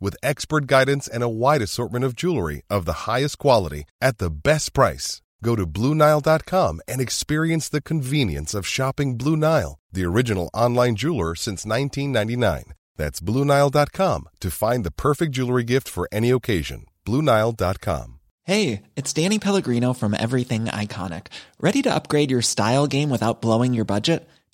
with expert guidance and a wide assortment of jewelry of the highest quality at the best price. Go to BlueNile.com and experience the convenience of shopping Blue Nile, the original online jeweler since 1999. That's BlueNile.com to find the perfect jewelry gift for any occasion. BlueNile.com. Hey, it's Danny Pellegrino from Everything Iconic. Ready to upgrade your style game without blowing your budget?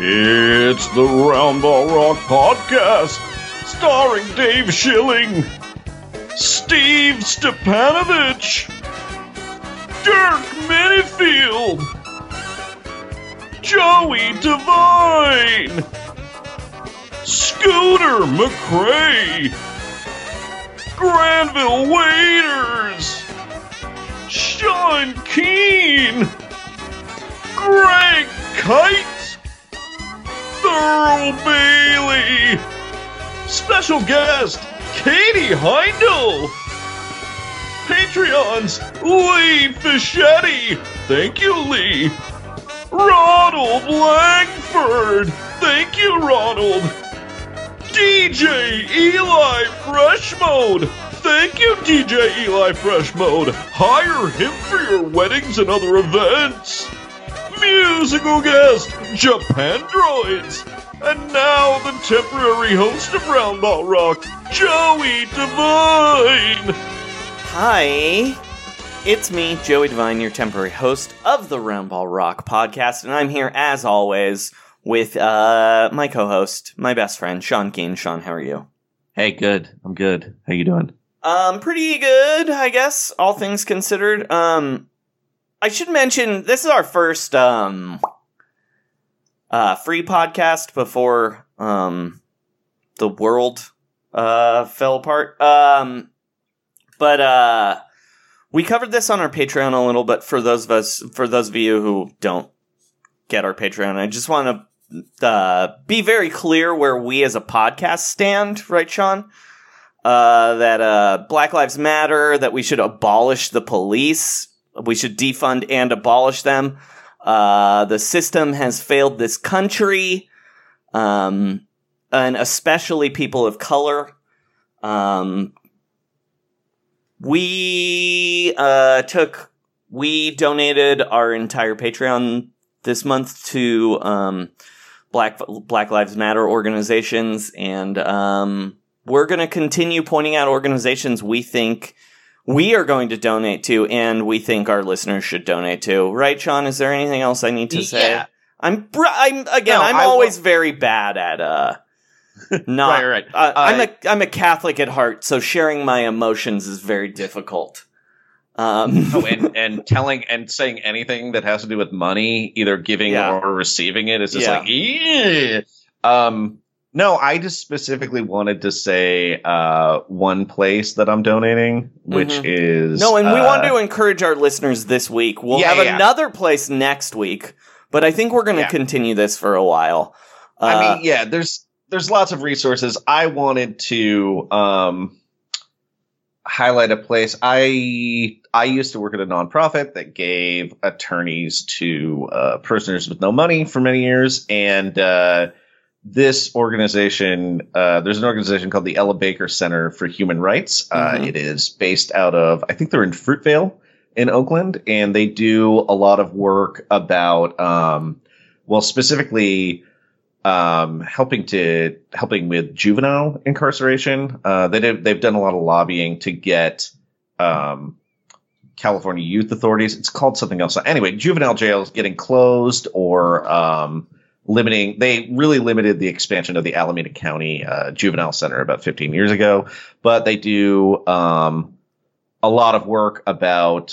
It's the Roundball Rock Podcast, starring Dave Schilling, Steve Stepanovich, Dirk Minifield, Joey Devine, Scooter McRae, Granville Waiters, Sean Keane, Greg Kite, Earl Bailey, special guest Katie Heindl, Patreons Lee Fischetti, thank you Lee, Ronald Langford, thank you Ronald, DJ Eli Freshmode, thank you DJ Eli Freshmode, hire him for your weddings and other events. Musical guest, Japan Droids. And now the temporary host of Roundball Rock, Joey Devine. Hi, it's me, Joey Devine, your temporary host of the Roundball Rock podcast. And I'm here, as always, with my co-host, my best friend, Sean Keane. Sean, how are you? Hey, good. I'm good. How you doing? Pretty good, I guess, all things considered. I should mention, this is our first free podcast before the world fell apart. But we covered this on our Patreon a little bit for those of you who don't get our Patreon. I just want to be very clear where we as a podcast stand, right, Sean? That Black Lives Matter, that we should abolish the police. We should defund and abolish them. The system has failed this country, and especially people of color. We donated our entire Patreon this month to Black Lives Matter organizations, and we're going to continue pointing out organizations we think we are going to donate to, and we think our listeners should donate to. Right, Sean? Is there anything else I need to say? Yeah. I'm always very bad at not. Right. I'm a Catholic at heart, so sharing my emotions is very difficult. Telling and saying anything that has to do with money, either giving or receiving it, is just like, ew. No, I just specifically wanted to say one place that I'm donating, which is... No, and we want to encourage our listeners this week. We'll have another place next week, but I think we're going to continue this for a while. I mean, there's lots of resources. I wanted to highlight a place. I used to work at a nonprofit that gave attorneys to prisoners with no money for many years, and... this organization, there's an organization called the Ella Baker Center for Human Rights. It is based out of, I think they're in Fruitvale in Oakland, and they do a lot of work about, specifically helping with juvenile incarceration. They've done a lot of lobbying to get California youth authorities. It's called something else. Anyway, juvenile jails getting closed or limiting. They really limited the expansion of the Alameda County Juvenile Center about 15 years ago, but they do a lot of work about,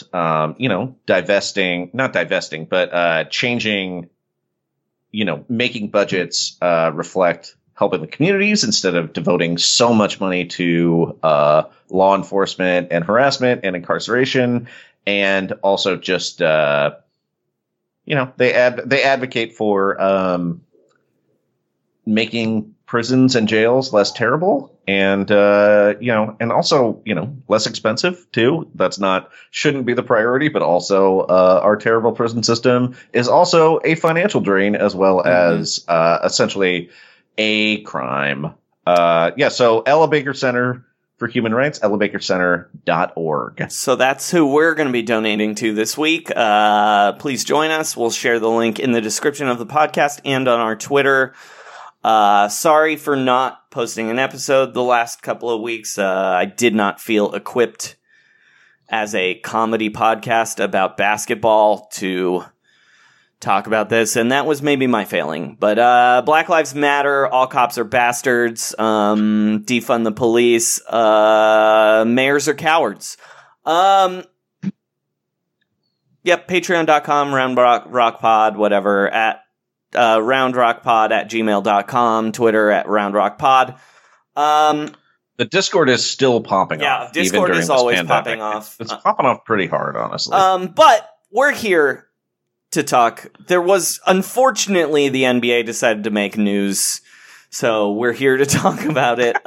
changing, making budgets reflect helping the communities instead of devoting so much money to law enforcement and harassment and incarceration. And also just, they advocate for making prisons and jails less terrible and, and also, less expensive too. That's shouldn't be the priority, but also our terrible prison system is also a financial drain as well as essentially a crime. So Ella Baker Center for Human Rights, ellabakercenter.org. So that's who we're going to be donating to this week. Please join us. We'll share the link in the description of the podcast and on our Twitter. Sorry for not posting an episode the last couple of weeks. I did not feel equipped as a comedy podcast about basketball to talk about this, and that was maybe my failing. But Black Lives Matter, all cops are bastards, defund the police, mayors are cowards. Patreon.com, Round Rock Pod, whatever, at roundrockpod at gmail.com, Twitter at roundrockpod. The Discord is still popping off. Yeah, Discord is always popping off. It's popping off pretty hard, honestly. But we're here to talk. There was, unfortunately, the NBA decided to make news, so we're here to talk about it.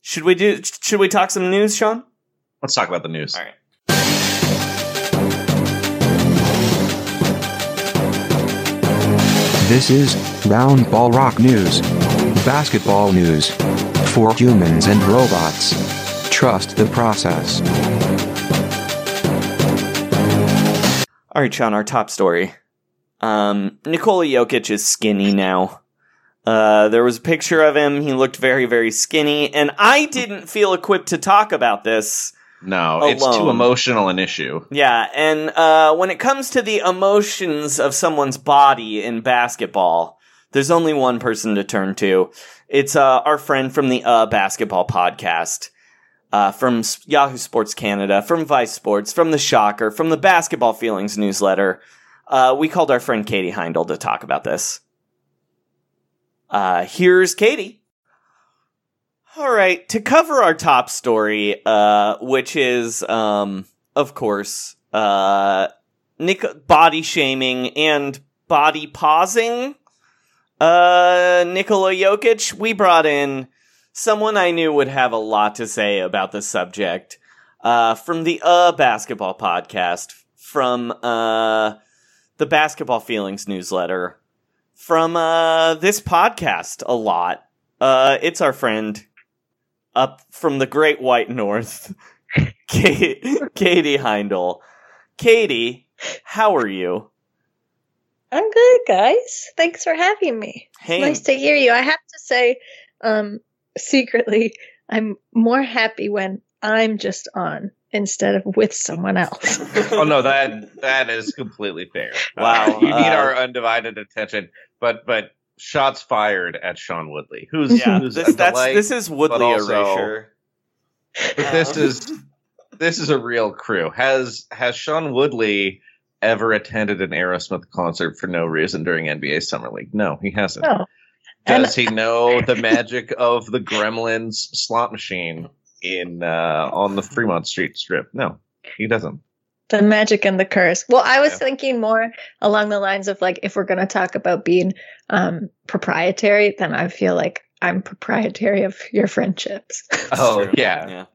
Should we talk some news, Sean? Let's talk about the news. All right. This is Roundball Rock News. Basketball news for humans and robots. Trust the process. All right, Sean, our top story. Nikola Jokic is skinny now. There was a picture of him. He looked very, very skinny. And I didn't feel equipped to talk about this. No, alone. It's too emotional an issue. Yeah, and when it comes to the emotions of someone's body in basketball, there's only one person to turn to. It's our friend from the Basketball Podcast. From Yahoo Sports Canada, from Vice Sports, from The Shocker, from the Basketball Feelings newsletter. We called our friend Katie Heindl to talk about this. Here's Katie. All right, to cover our top story, which is, of course, body shaming and body pausing, Nikola Jokic, we brought in someone I knew would have a lot to say about the subject, from the Basketball Podcast, from the Basketball Feelings newsletter, from this podcast a lot. It's our friend up from the Great White North, Katie Heindl. Katie, how are you? I'm good, guys. Thanks for having me. Hey. Nice to hear you. I have to say, secretly, I'm more happy when I'm just on instead of with someone else. Oh, no, that is completely fair. Wow. You need our undivided attention, but shots fired at Sean Woodley. Who's this is Woodley erasure. But this is a real crew. Has Sean Woodley ever attended an Aerosmith concert for no reason during NBA Summer League? No, he hasn't. No. Does he know the magic of the Gremlins slot machine in on the Fremont Street Strip? No, he doesn't. The magic and the curse. Well, I was thinking more along the lines of, like, if we're going to talk about being proprietary, then I feel like I'm proprietary of your friendships. Oh, yeah.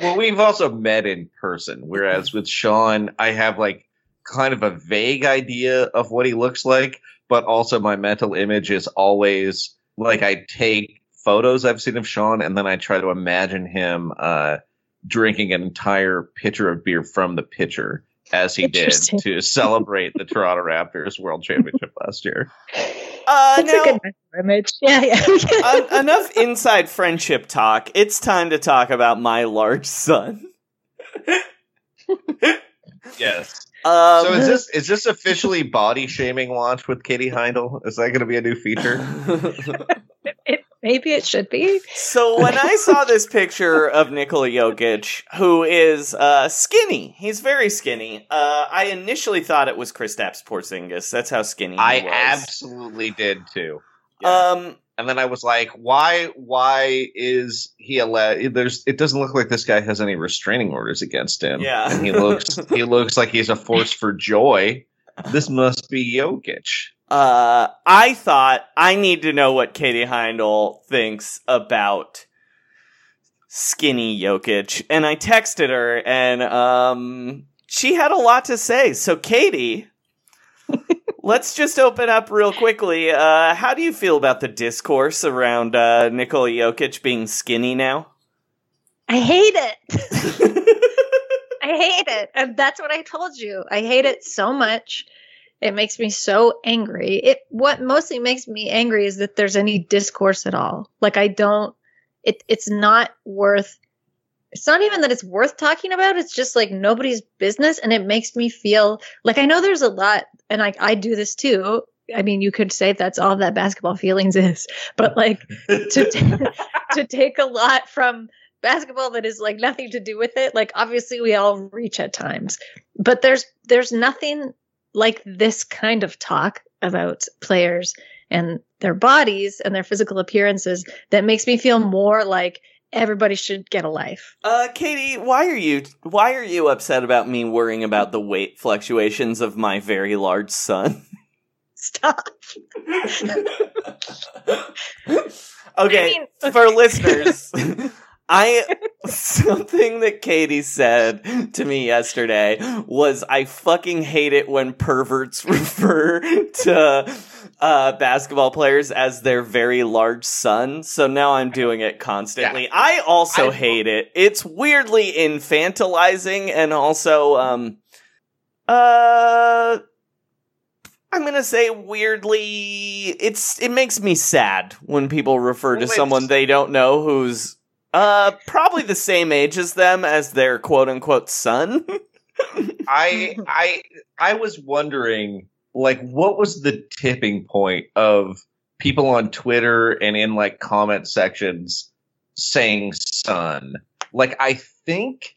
Well, we've also met in person, whereas with Sean, I have, like, kind of a vague idea of what he looks like. but also my mental image is always like I take photos I've seen of Sean and then I try to imagine him drinking an entire pitcher of beer from the pitcher as he did to celebrate the Toronto Raptors World Championship last year. That's now, a good image. Yeah. Enough inside friendship talk. It's time to talk about my large son. Yes. So is this officially body shaming launch with Katie Heindl? Is that going to be a new feature? Maybe it should be. So when I saw this picture of Nikola Jokic, who is skinny, he's very skinny. I initially thought it was Kristaps Porzingis. That's how skinny he was. I absolutely did too. Yeah. And then I was like, why is he allowed? It doesn't look like this guy has any restraining orders against him. Yeah. And he looks like he's a force for joy. This must be Jokic. I thought I need to know what Katie Heindl thinks about skinny Jokic. And I texted her and she had a lot to say. So Katie, let's just open up real quickly. How do you feel about the discourse around Nikola Jokic being skinny now? I hate it. I hate it. And that's what I told you. I hate it so much. It makes me so angry. What mostly makes me angry is that there's any discourse at all. Like it's not even that it's worth talking about. It's just like nobody's business. And it makes me feel like, I know there's a lot and I do this too. I mean, you could say that's all that basketball feelings is, but like to take a lot from basketball that is like nothing to do with it. Like obviously we all reach at times, but there's nothing like this kind of talk about players and their bodies and their physical appearances that makes me feel more like everybody should get a life. Katie, why are you upset about me worrying about the weight fluctuations of my very large son? Stop. Okay, for listeners, something that Katie said to me yesterday was I fucking hate it when perverts refer to basketball players as their very large son. So now I'm doing it constantly. Yeah. I also hate it. It's weirdly infantilizing and also, I'm going to say weirdly, it makes me sad when people refer to someone they don't know who's probably the same age as them as their quote-unquote son. I was wondering, like, what was the tipping point of people on Twitter and in, like, comment sections saying son? Like, I think,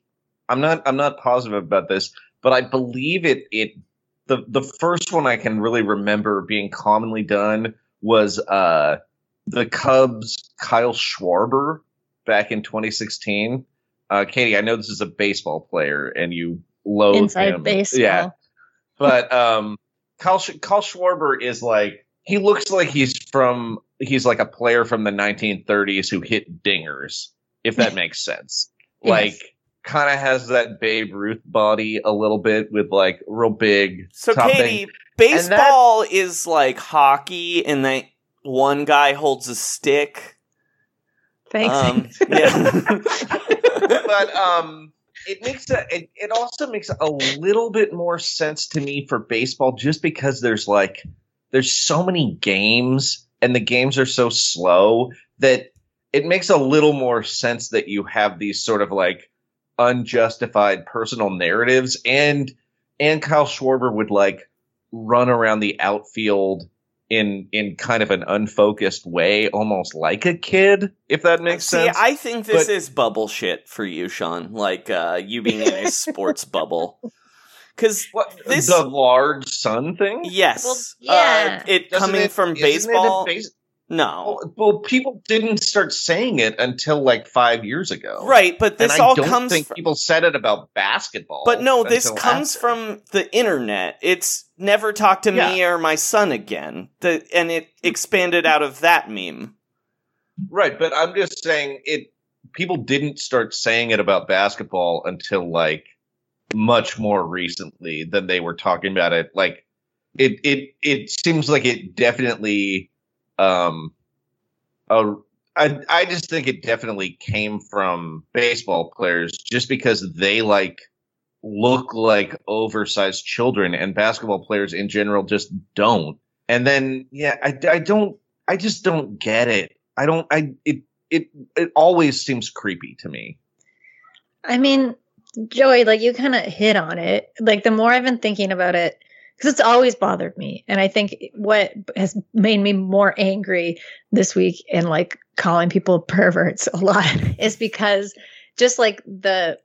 I'm not positive about this, but I believe the first one I can really remember being commonly done was the Cubs' Kyle Schwarber. Back in 2016, Katie, I know this is a baseball player, and you loathe inside him. Baseball, yeah. But Kyle Schwarber is like he looks like he's like a player from the 1930s who hit dingers, if that makes sense. Yes. Like, kind of has that Babe Ruth body a little bit with like real big. So Katie, baseball is like hockey, and that one guy holds a stick. Thanks. Yeah. But it also makes a little bit more sense to me for baseball just because there's so many games and the games are so slow that it makes a little more sense that you have these sort of like unjustified personal narratives and Kyle Schwarber would like run around the outfield in kind of an unfocused way, almost like a kid, if that makes sense. I think this is bubble shit for you, Sean, like you being in a sports bubble. Because the large son thing? Yes. Well, yeah. It doesn't coming it, from baseball? No. Well, people didn't start saying it until like 5 years ago. Right, but this all comes from... I don't think people said it about basketball. But no, this comes from the internet. It's never talk to me or my son again. And it expanded out of that meme. Right, but I'm just saying people didn't start saying it about basketball until like much more recently than they were talking about it. Like it seems like it definitely I just think it definitely came from baseball players just because they like look like oversized children, and basketball players in general just don't. And then, yeah, I just don't get it. It always seems creepy to me. I mean, Joey, like you kind of hit on it. Like the more I've been thinking about it, because it's always bothered me. And I think what has made me more angry this week and like calling people perverts a lot is because just like the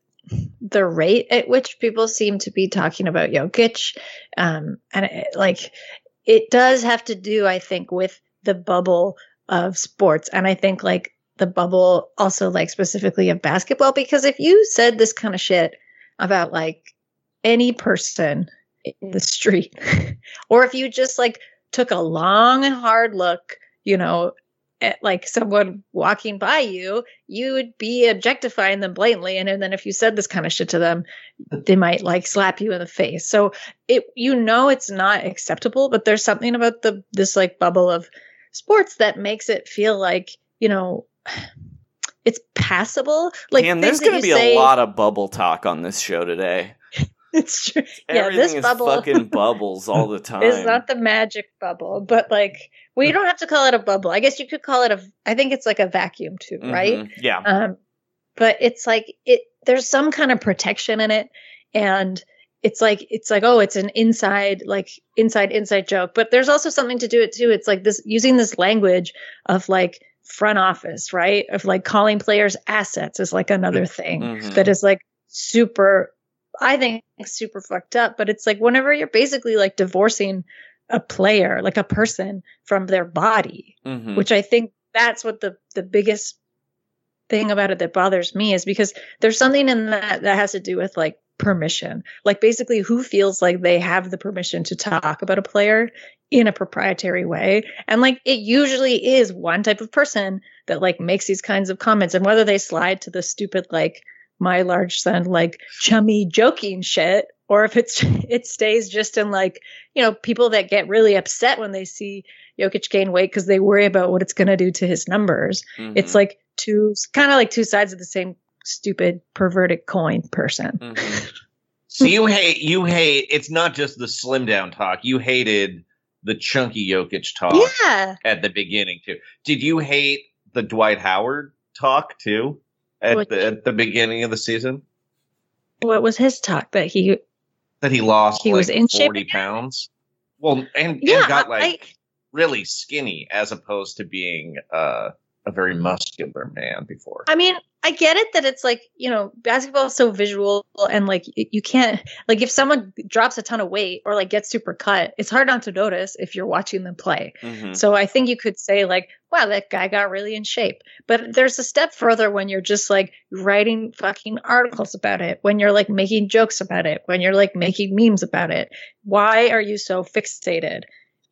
rate at which people seem to be talking about Jokic. And it does have to do, I think, with the bubble of sports. And I think like the bubble also like specifically of basketball, because if you said this kind of shit about like any person in the street, or if you just like took a long and hard look, you know, at like someone walking by you, you would be objectifying them blatantly. And then if you said this kind of shit to them, they might like slap you in the face. So it, you know, it's not acceptable, but there's something about this like bubble of sports that makes it feel like, you know, it's passable. Like, man, there's going to be a lot of bubble talk on this show today. It's true. Everything this is bubble fucking bubbles all the time. It's not the magic bubble, but like we don't have to call it a bubble. I guess you could call it I think it's like a vacuum tube, right? Mm-hmm. Yeah. But it's like there's some kind of protection in it, and it's like oh, it's an inside joke. But there's also something to do it too. It's like this using this language of like front office, right? Of like calling players assets is like another thing that is like super fucked up, but it's like whenever you're basically like divorcing a player, like a person from their body, which I think that's what the biggest thing about it that bothers me is, because there's something in that has to do with like permission, like basically who feels like they have the permission to talk about a player in a proprietary way. And like it usually is one type of person that like makes these kinds of comments, and whether they slide to the stupid like my large son, like chummy joking shit, or if it stays just in like, you know, people that get really upset when they see Jokic gain weight because they worry about what it's going to do to his numbers. It's like two sides of the same stupid perverted coin person. So you hate, it's not just the slim down talk. You hated the chunky Jokic talk at the beginning too. Did you hate the Dwight Howard talk too? At the beginning of the season, what was his talk that he lost? He was in 40 pounds. Well, and got really skinny as opposed to being a very muscular man before. I mean, I get it that it's like, you know, basketball is so visual, and like you can't, like if someone drops a ton of weight or like gets super cut, it's hard not to notice if you're watching them play. So I think you could say like, wow, that guy got really in shape. But there's a step further when you're just like writing fucking articles about it, when you're like making jokes about it, when you're like making memes about it. Why are you so fixated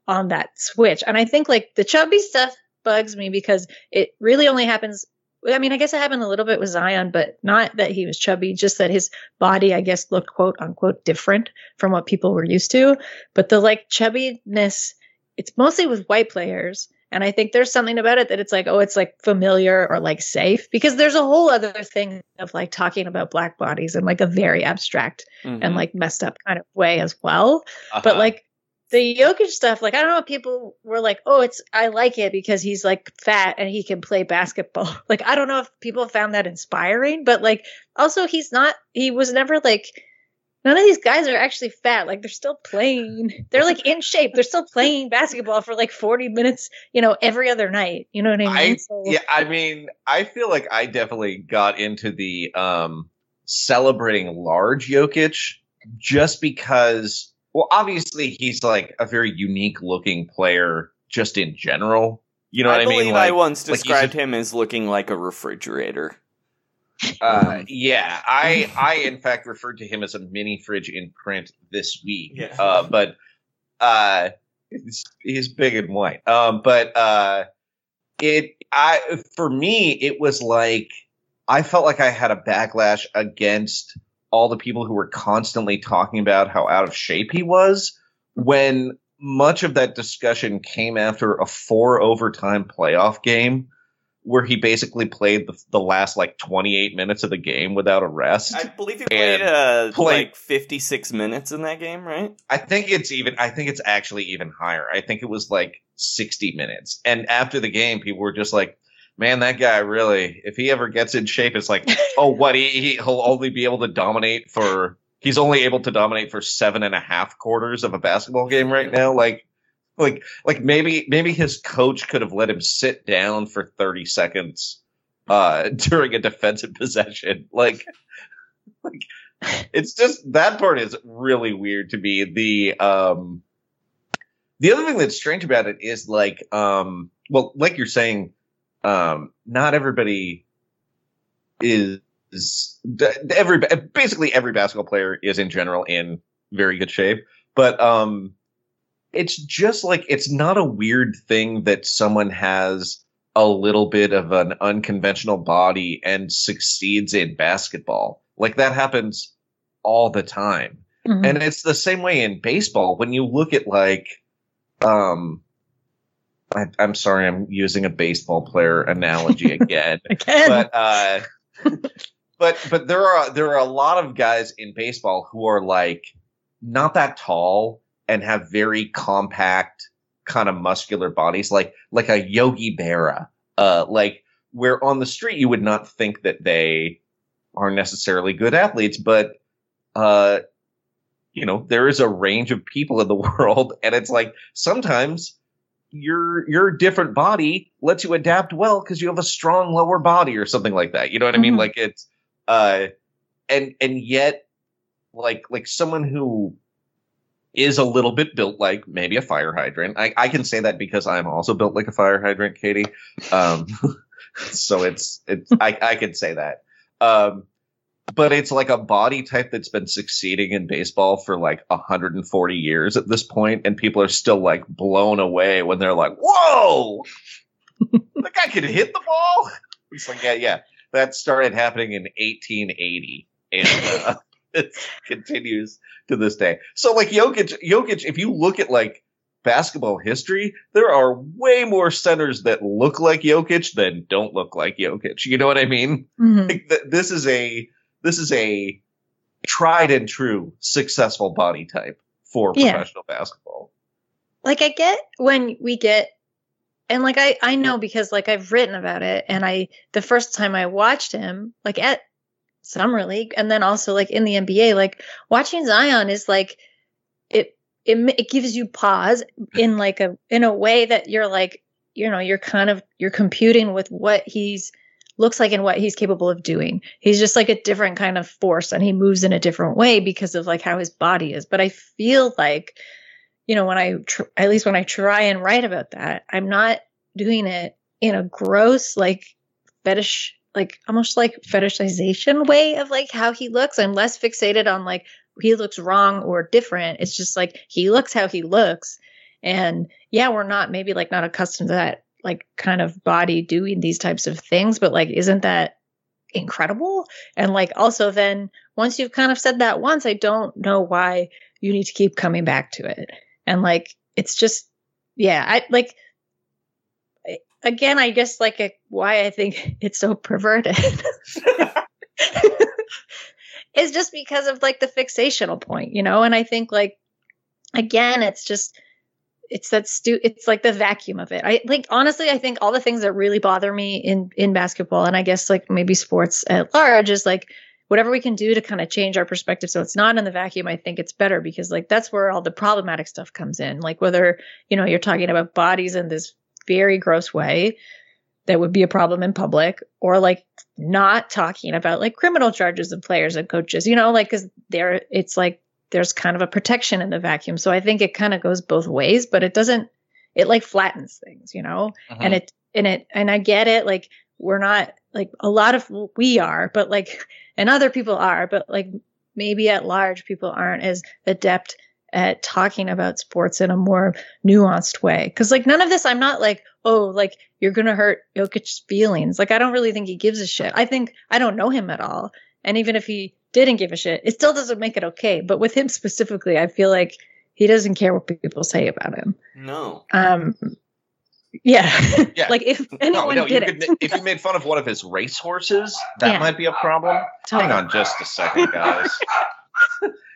on that switch? And I think like the chubby stuff bugs me because it really only happens. I mean, I guess it happened a little bit with Zion, but not that he was chubby, just that his body, I guess, looked quote unquote different from what people were used to. But the like chubbiness, it's mostly with white players. And I think there's something about it that it's like, oh, it's like familiar or like safe, because there's a whole other thing of like talking about black bodies in like a very abstract and like messed up kind of way as well. But like the Jokic stuff, like, I don't know if people were like, oh, I like it because he's like fat and he can play basketball. Like, I don't know if people found that inspiring, but like, also he was never like, none of these guys are actually fat. Like, they're still playing. They're like in shape. They're still playing basketball for like 40 minutes, you know, every other night. You know what I mean? Yeah, I mean, I feel like I definitely got into the celebrating large Jokic just because, well, obviously he's like a very unique looking player just in general. You know what I mean? I believe I once described him as looking like a refrigerator. Yeah, I in fact referred to him as a mini fridge in print this week. Yeah. But he's big and white. But for me it was like I felt like I had a backlash against all the people who were constantly talking about how out of shape he was, when much of that discussion came after a 4-overtime playoff game where he basically played the last, 28 minutes of the game without a rest. I believe he played, 56 minutes in that game, right? I think it's actually even higher. I think it was, 60 minutes. And after the game, people were just like, man, that guy really, if he ever gets in shape, it's like, oh, what? He'll only be able to dominate for, he's only able to dominate for 7.5 quarters of a basketball game right now, maybe his coach could have let him sit down for 30 seconds during a defensive possession. It's just that part is really weird to me. The other thing that's strange about it is you're saying, not everybody basically every basketball player is in general in very good shape, but it's just it's not a weird thing that someone has a little bit of an unconventional body and succeeds in basketball. That happens all the time. Mm-hmm. And it's the same way in baseball. When you look at I'm sorry, I'm using a baseball player analogy again. But there are a lot of guys in baseball who are not that tall and have very compact kind of muscular bodies, like a Yogi Berra, where on the street you would not think that they are necessarily good athletes, but there is a range of people in the world, and it's sometimes your different body lets you adapt well because you have a strong lower body or something like that. You know what I mean? Mm-hmm. It's and yet someone who is a little bit built like maybe a fire hydrant. I can say that because I'm also built like a fire hydrant, Katie. So it's I could say that. But it's a body type that's been succeeding in baseball for 140 years at this point, and people are still blown away when they're like, "Whoa, the guy could hit the ball." It's yeah. That started happening in 1880, and it continues to this day. So Jokic, if you look at basketball history, there are way more centers that look like Jokic than don't look like Jokic. You know what I mean? Mm-hmm. This is a tried and true successful body type for professional basketball. I get when we get, and I know because I've written about it, and the first time I watched him at Summer League, and then also in the NBA, watching Zion is it gives you pause in a way that you're you're computing with what he's looks like and what he's capable of doing. He's just a different kind of force, and he moves in a different way because of how his body is. But I feel when at least when I try and write about that, I'm not doing it in a gross, fetish, almost fetishization way of how he looks. I'm less fixated on he looks wrong or different. It's just he looks how he looks. And yeah, we're not maybe not accustomed to that kind of body doing these types of things, but isn't that incredible? And also then once you've kind of said that once, I don't know why you need to keep coming back to it. And it's just, yeah, I guess why I think it's so perverted. It's just because of the fixational point, and I think again, it's just, it's that it's the vacuum of it. Honestly, I think all the things that really bother me in basketball, and I guess maybe sports at large, is whatever we can do to kind of change our perspective so it's not in the vacuum, I think it's better, because that's where all the problematic stuff comes in. Whether, you're talking about bodies in this very gross way that would be a problem in public, or not talking about criminal charges of players and coaches, because there it's there's kind of a protection in the vacuum. So I think it kind of goes both ways, but it doesn't, it flattens things, uh-huh. And I get it. We're not a lot of, we are, but and other people are, but maybe at large people aren't as adept at talking about sports in a more nuanced way. Cause none of this, I'm not you're going to hurt Jokic's feelings. I don't really think he gives a shit. I think I don't know him at all. And even if he didn't give a shit, it still doesn't make it okay. But with him specifically, I feel He doesn't care what people say about him. No. Yeah. Yeah. Like if anyone if you made fun of one of his racehorses, that might be a problem. Totally. Hang on just a second, guys.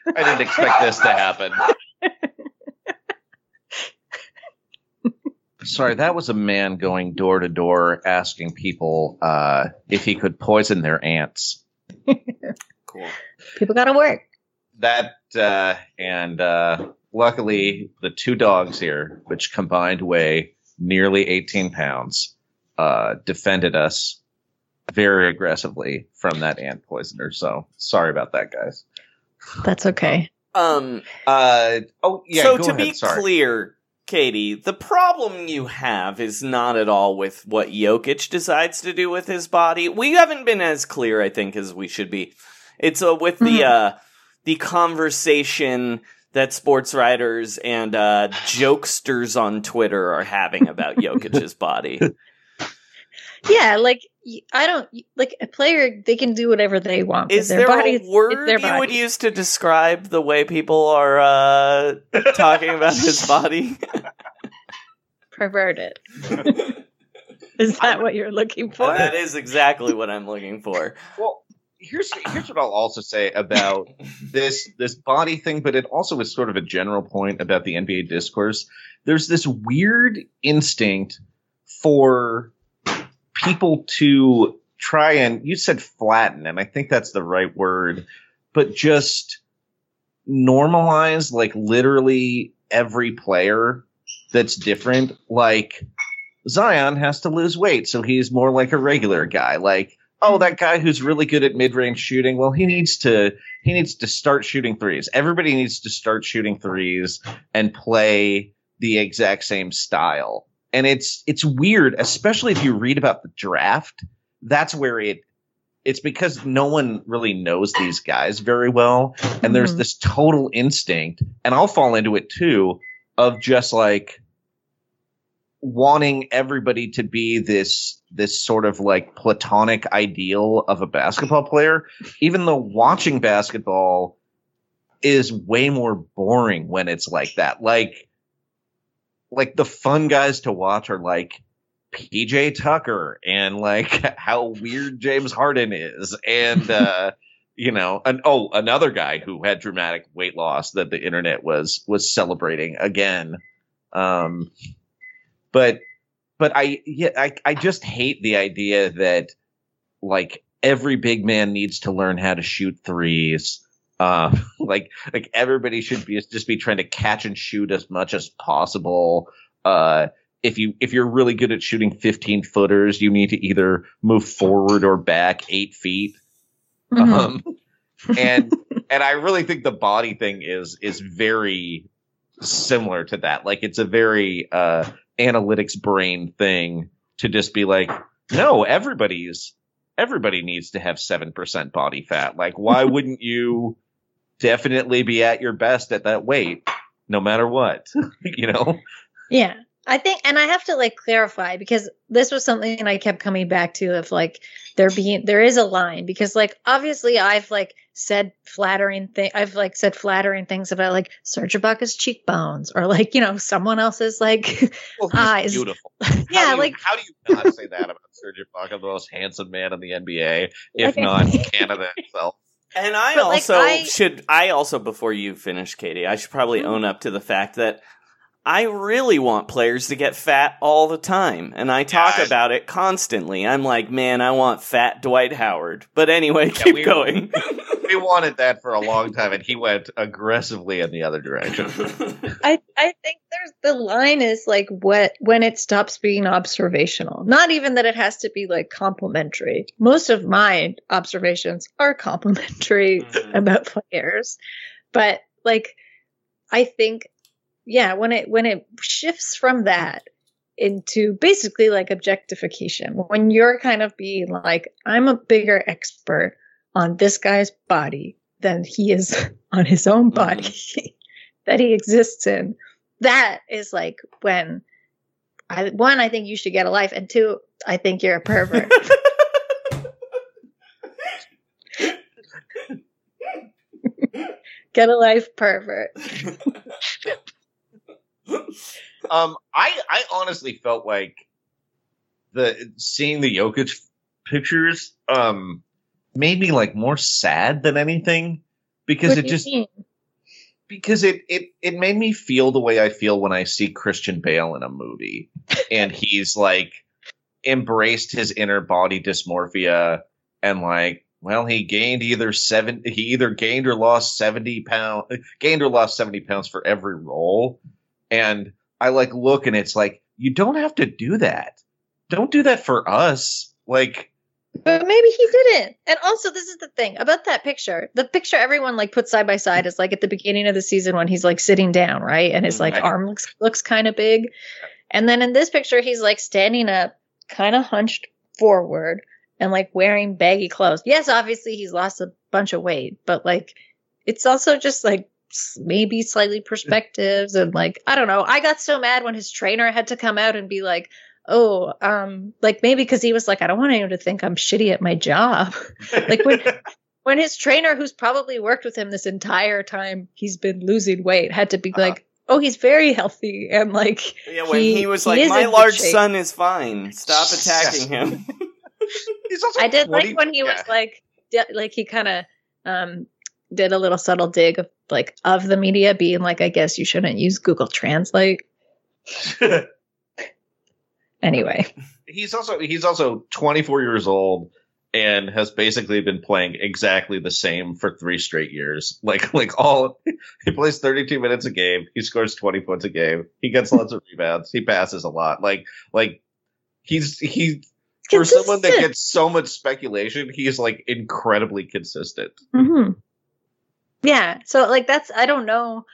I didn't expect this to happen. Sorry, that was a man going door to door asking people if he could poison their ants. Cool. People gotta work. That and luckily the two dogs here, which combined weigh nearly 18 pounds, defended us very aggressively from that ant poisoner. So sorry about that, guys. That's okay. So go to ahead, be sorry. Clear, Katie, the problem you have is not at all with what Jokic decides to do with his body. We haven't been as clear, I think, as we should be. It's with the conversation that sports writers and jokesters on Twitter are having about Jokic's body. Yeah, like I don't like a player. They can do whatever they want. Is their body, a word their body. You would use to describe the way people are talking about his body? Perverted. Is that what you're looking for? That is exactly what I'm looking for. Well, here's what I'll also say about this body thing, but it also is sort of a general point about the NBA discourse. There's this weird instinct for people to try and, you said flatten, and I think that's the right word, but just normalize like literally every player that's different. Like Zion has to lose weight, so he's more like a regular guy. Like, oh, that guy who's really good at mid-range shooting, well, he needs to start shooting threes. Everybody needs to start shooting threes and play the exact same style. And it's weird, especially if you read about the draft. That's where it's because no one really knows these guys very well. And there's this total instinct, and I'll fall into it too, of just like wanting everybody to be this sort of like platonic ideal of a basketball player, even though watching basketball is way more boring when it's like that. Like the fun guys to watch are like PJ Tucker and like how weird James Harden is. And, you know, another guy who had dramatic weight loss that the internet was celebrating again. But I just hate the idea that like every big man needs to learn how to shoot threes. Like everybody should just be trying to catch and shoot as much as possible. If you're really good at shooting 15 footers, you need to either move forward or back 8 feet. And I really think the body thing is very similar to that. Like it's a very analytics brain thing to just be like, no, everybody needs to have 7% body fat. Like, why wouldn't you definitely be at your best at that weight, no matter what, you know? Yeah, I think, and I have to like clarify, because this was something I kept coming back to, of like there is a line, because like obviously I've like said flattering thing. I've like said flattering things about like Serge Ibaka's cheekbones, or like, you know, someone else's like eyes. Beautiful. Yeah, how do you not say that about Serge Ibaka, the most handsome man in the NBA, if not Canada itself? And I but also like, I also before you finish, Katie, I should probably own up to the fact that I really want players to get fat all the time, and I talk about it constantly. I'm like, man, I want fat Dwight Howard. But anyway, keep going. We wanted that for a long time, and he went aggressively in the other direction. I think there's the line is like what when it stops being observational. Not even that it has to be like complimentary. Most of my observations are complimentary about players, but like I think. Yeah, when it shifts from that into basically like objectification, when you're kind of being like, I'm a bigger expert on this guy's body than he is on his own body that he exists in, that is like when, I think you should get a life, and two, I think you're a pervert. Get a life, pervert. I honestly felt like seeing the Jokic pictures made me like more sad than anything because it made me feel the way I feel when I see Christian Bale in a movie and he's like embraced his inner body dysmorphia and like, well, he either gained or lost 70 pounds for every role. And I like look and it's like, you don't have to do that. Don't do that for us. Like, but maybe he didn't. And also, this is the thing about that picture. The picture everyone like puts side by side is like at the beginning of the season when he's like sitting down, right? And his like arm looks kind of big. And then in this picture, he's like standing up, kind of hunched forward and like wearing baggy clothes. Yes, obviously he's lost a bunch of weight, but like it's also just like maybe slightly perspectives and like, I don't know. I got so mad when his trainer had to come out and be like, oh, like maybe because he was like, I don't want anyone to think I'm shitty at my job. Like when his trainer, who's probably worked with him this entire time he's been losing weight, had to be like, oh, he's very healthy. And like, yeah, when he was like, my large son is fine. Stop attacking him. I did like when he was like he kind of did a little subtle dig of like of the media being like, I guess you shouldn't use Google Translate. Anyway, he's also 24 years old and has basically been playing exactly the same for 3 straight years. He plays 32 minutes a game. He scores 20 points a game. He gets lots of rebounds. He passes a lot. Like he's for someone that gets so much speculation, he's like incredibly consistent. Mm-hmm. Yeah. So like that's, I don't know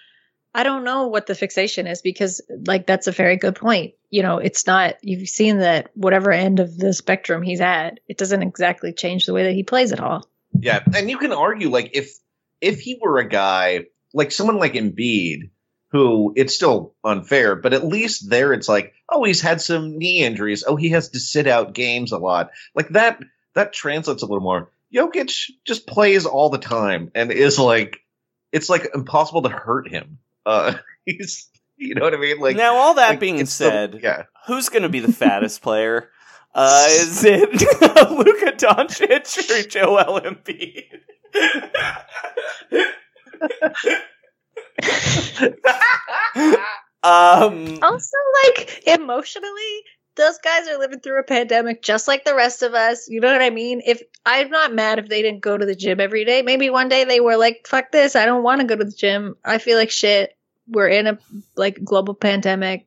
what the fixation is because like that's a very good point. You know, it's not, you've seen that whatever end of the spectrum he's at, it doesn't exactly change the way that he plays at all. Yeah. And you can argue like if he were a guy like someone like Embiid, who it's still unfair, but at least there it's like, oh, he's had some knee injuries. Oh, he has to sit out games a lot. Like that translates a little more. Jokic just plays all the time and is like, it's like impossible to hurt him. He's, you know what I mean? Like now, all that like, being said, who's going to be the fattest player? Is it Luka Doncic or Joel Embiid? Also, like emotionally, those guys are living through a pandemic just like the rest of us. You know what I mean? If I'm not mad if they didn't go to the gym every day, maybe one day they were like, "Fuck this! I don't want to go to the gym. I feel like shit. We're in a like global pandemic.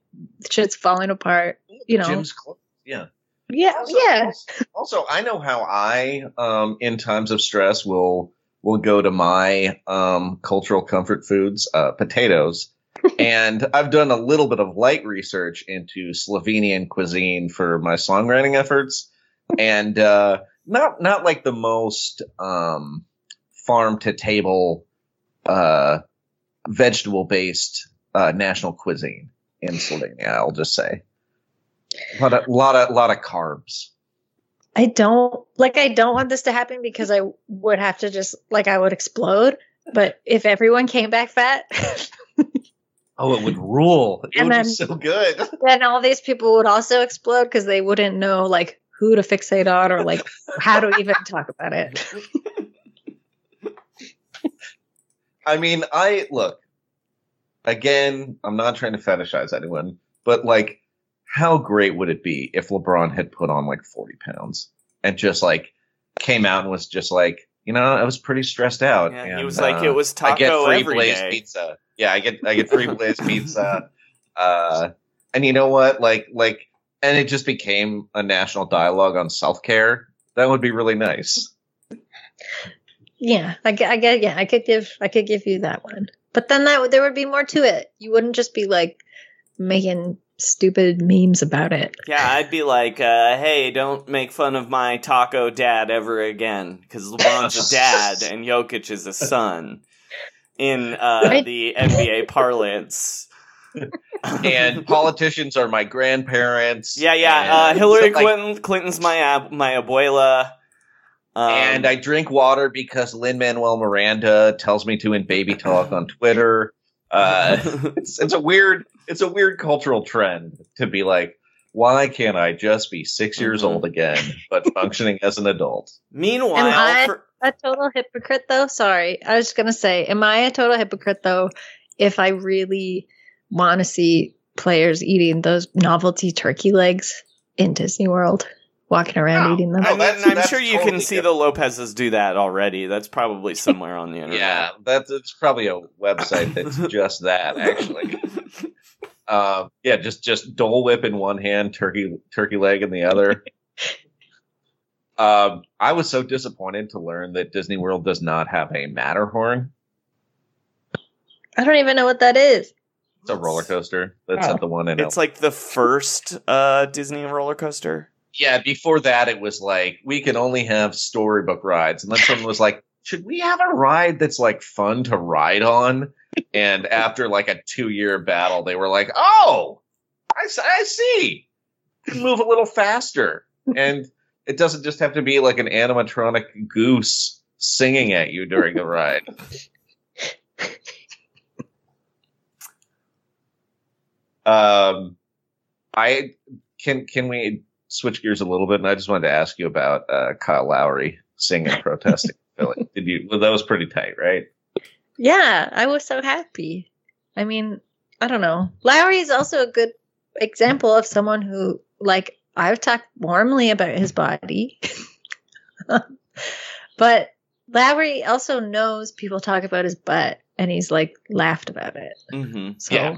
Shit's falling apart." You know, gym's closed. Yeah, also, yeah. Also, I know how I, in times of stress, will go to my cultural comfort foods, potatoes. And I've done a little bit of light research into Slovenian cuisine for my songwriting efforts. And not like the most farm-to-table vegetable-based national cuisine in Slovenia, I'll just say. A lot of carbs. I don't want this to happen because I would have to just like I would explode. But if everyone came back fat, oh, it would rule. It would be so good. Then all these people would also explode because they wouldn't know like who to fixate on or like how to even talk about it. I mean, I'm not trying to fetishize anyone, but like, how great would it be if LeBron had put on like 40 pounds and just like came out and was just like, you know, I was pretty stressed out. Yeah, and, he was like, it was taco I get free every Blaze day. Pizza. Yeah, I get free Blaze pizza. And you know what? Like, and it just became a national dialogue on self-care. That would be really nice. Yeah, I could give you that one. But then there would be more to it. You wouldn't just be like making stupid memes about it. Yeah, I'd be like, hey, don't make fun of my taco dad ever again, because LeBron's a dad and Jokic is a son in the NBA parlance. And politicians are my grandparents. Yeah. Hillary Clinton's my abuela. And I drink water because Lin-Manuel Miranda tells me to in baby talk on Twitter. It's a weird it's a weird cultural trend to be like, why can't I just be 6 years old again, but functioning as an adult? Meanwhile, am I a total hypocrite though? Sorry, I was just gonna say, am I a total hypocrite though? If I really want to see players eating those novelty turkey legs in Disney World, walking around eating them. I'm sure you totally can see the Lopez's do that already. That's probably somewhere on the internet. Yeah, it's probably a website that's just that, actually. Just Dole Whip in one hand, turkey leg in the other. I was so disappointed to learn that Disney World does not have a Matterhorn. I don't even know what that is. It's a roller coaster. That's not the one. It's like the first Disney roller coaster. Yeah, before that, it was like, we can only have storybook rides. And then someone was like, should we have a ride that's like fun to ride on? And after like a 2-year battle, they were like, oh, I see. You can move a little faster. And it doesn't just have to be like an animatronic goose singing at you during the ride. Can we switch gears a little bit? And I just wanted to ask you about Kyle Lowry singing and protesting in Philly. That was pretty tight, right? Yeah, I was so happy. I mean, I don't know. Lowry is also a good example of someone who, like, I've talked warmly about his body. But Lowry also knows people talk about his butt, and he's, like, laughed about it. Mm-hmm. So. Yeah.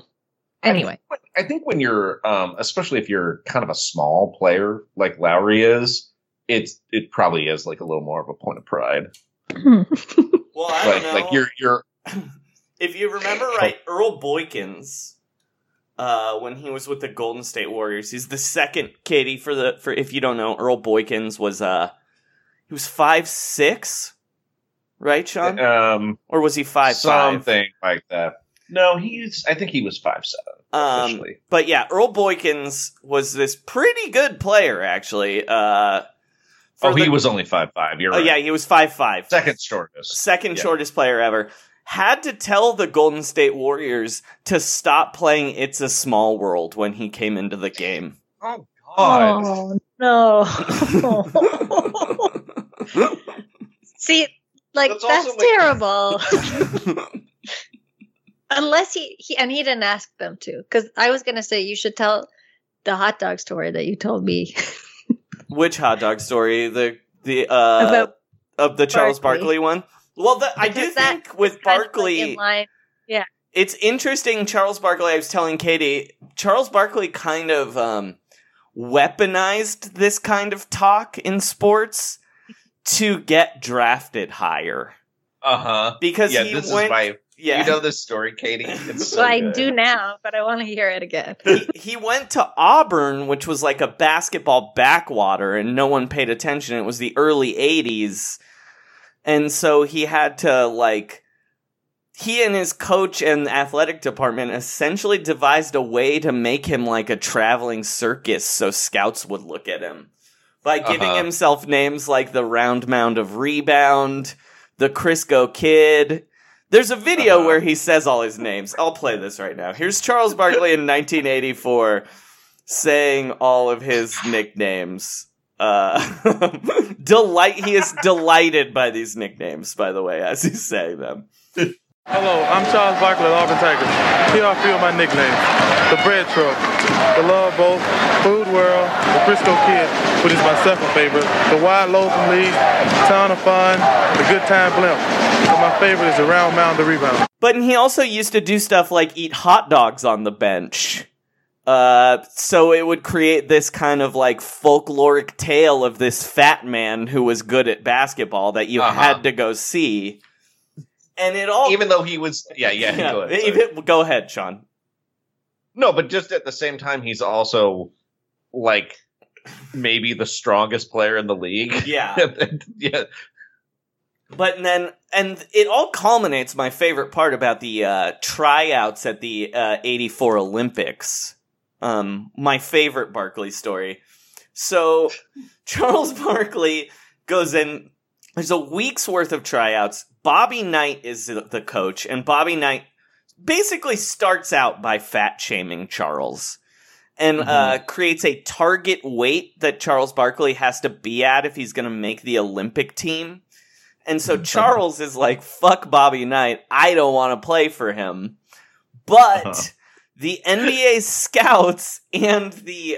Anyway, I think when you're, especially if you're kind of a small player like Lowry is, it probably is like a little more of a point of pride. Well, I don't know. Like you're. If you remember right, Earl Boykins, when he was with the Golden State Warriors, he's the second Katie for if you don't know, Earl Boykins was he was 5'6", right, Sean? Or was he 5'5"? Something like that. No, I think he was 5'7". Officially. But yeah, Earl Boykins was this pretty good player, actually. He was only 5'5". You're right. Yeah, he was 5'5". Second shortest player ever. Had to tell the Golden State Warriors to stop playing "It's a Small World" when he came into the game. Oh God! Oh no! See, like that's terrible. Unless he didn't ask them to, because I was going to say you should tell the hot dog story that you told me. Which hot dog story? The Charles Barkley one? Well, I think with Barkley, like it's interesting. Charles Barkley, I was telling Katie, Charles Barkley kind of weaponized this kind of talk in sports to get drafted higher. Uh-huh. Because you know this story, Katie? It's so well, good. I do now, but I want to hear it again. He went to Auburn, which was like a basketball backwater, and no one paid attention. It was the early 80s. And so he had to, like, he and his coach and athletic department essentially devised a way to make him like a traveling circus so scouts would look at him. By giving himself names like the Round Mound of Rebound, the Crisco Kid. There's a video where he says all his names. I'll play this right now. Here's Charles Barkley in 1984 saying all of his nicknames. He is delighted by these nicknames, by the way, as he's saying them. Hello, I'm Charles Barkley of Auburn Tigers. Here are a few of my nicknames. The Bread Truck, the Love Boat, Food World, the Crisco Kid, which is my second favorite, the Wide Loathsome League, Town of Fun, the Good Time Blimp. My favorite is the Round Mound of Rebound. But he also used to do stuff like eat hot dogs on the bench. So it would create this kind of like folkloric tale of this fat man who was good at basketball that you had to go see. And it all... Even though he was... Yeah. Go ahead, Sean. No, but just at the same time, he's also like maybe the strongest player in the league. Yeah. Yeah. But then, and it all culminates, my favorite part about the tryouts at the 84 Olympics. My favorite Barkley story. So, Charles Barkley goes in, there's a week's worth of tryouts. Bobby Knight is the coach, and Bobby Knight basically starts out by fat-shaming Charles and creates a target weight that Charles Barkley has to be at if he's going to make the Olympic team. And so Charles is like, fuck Bobby Knight. I don't want to play for him. But the NBA scouts and the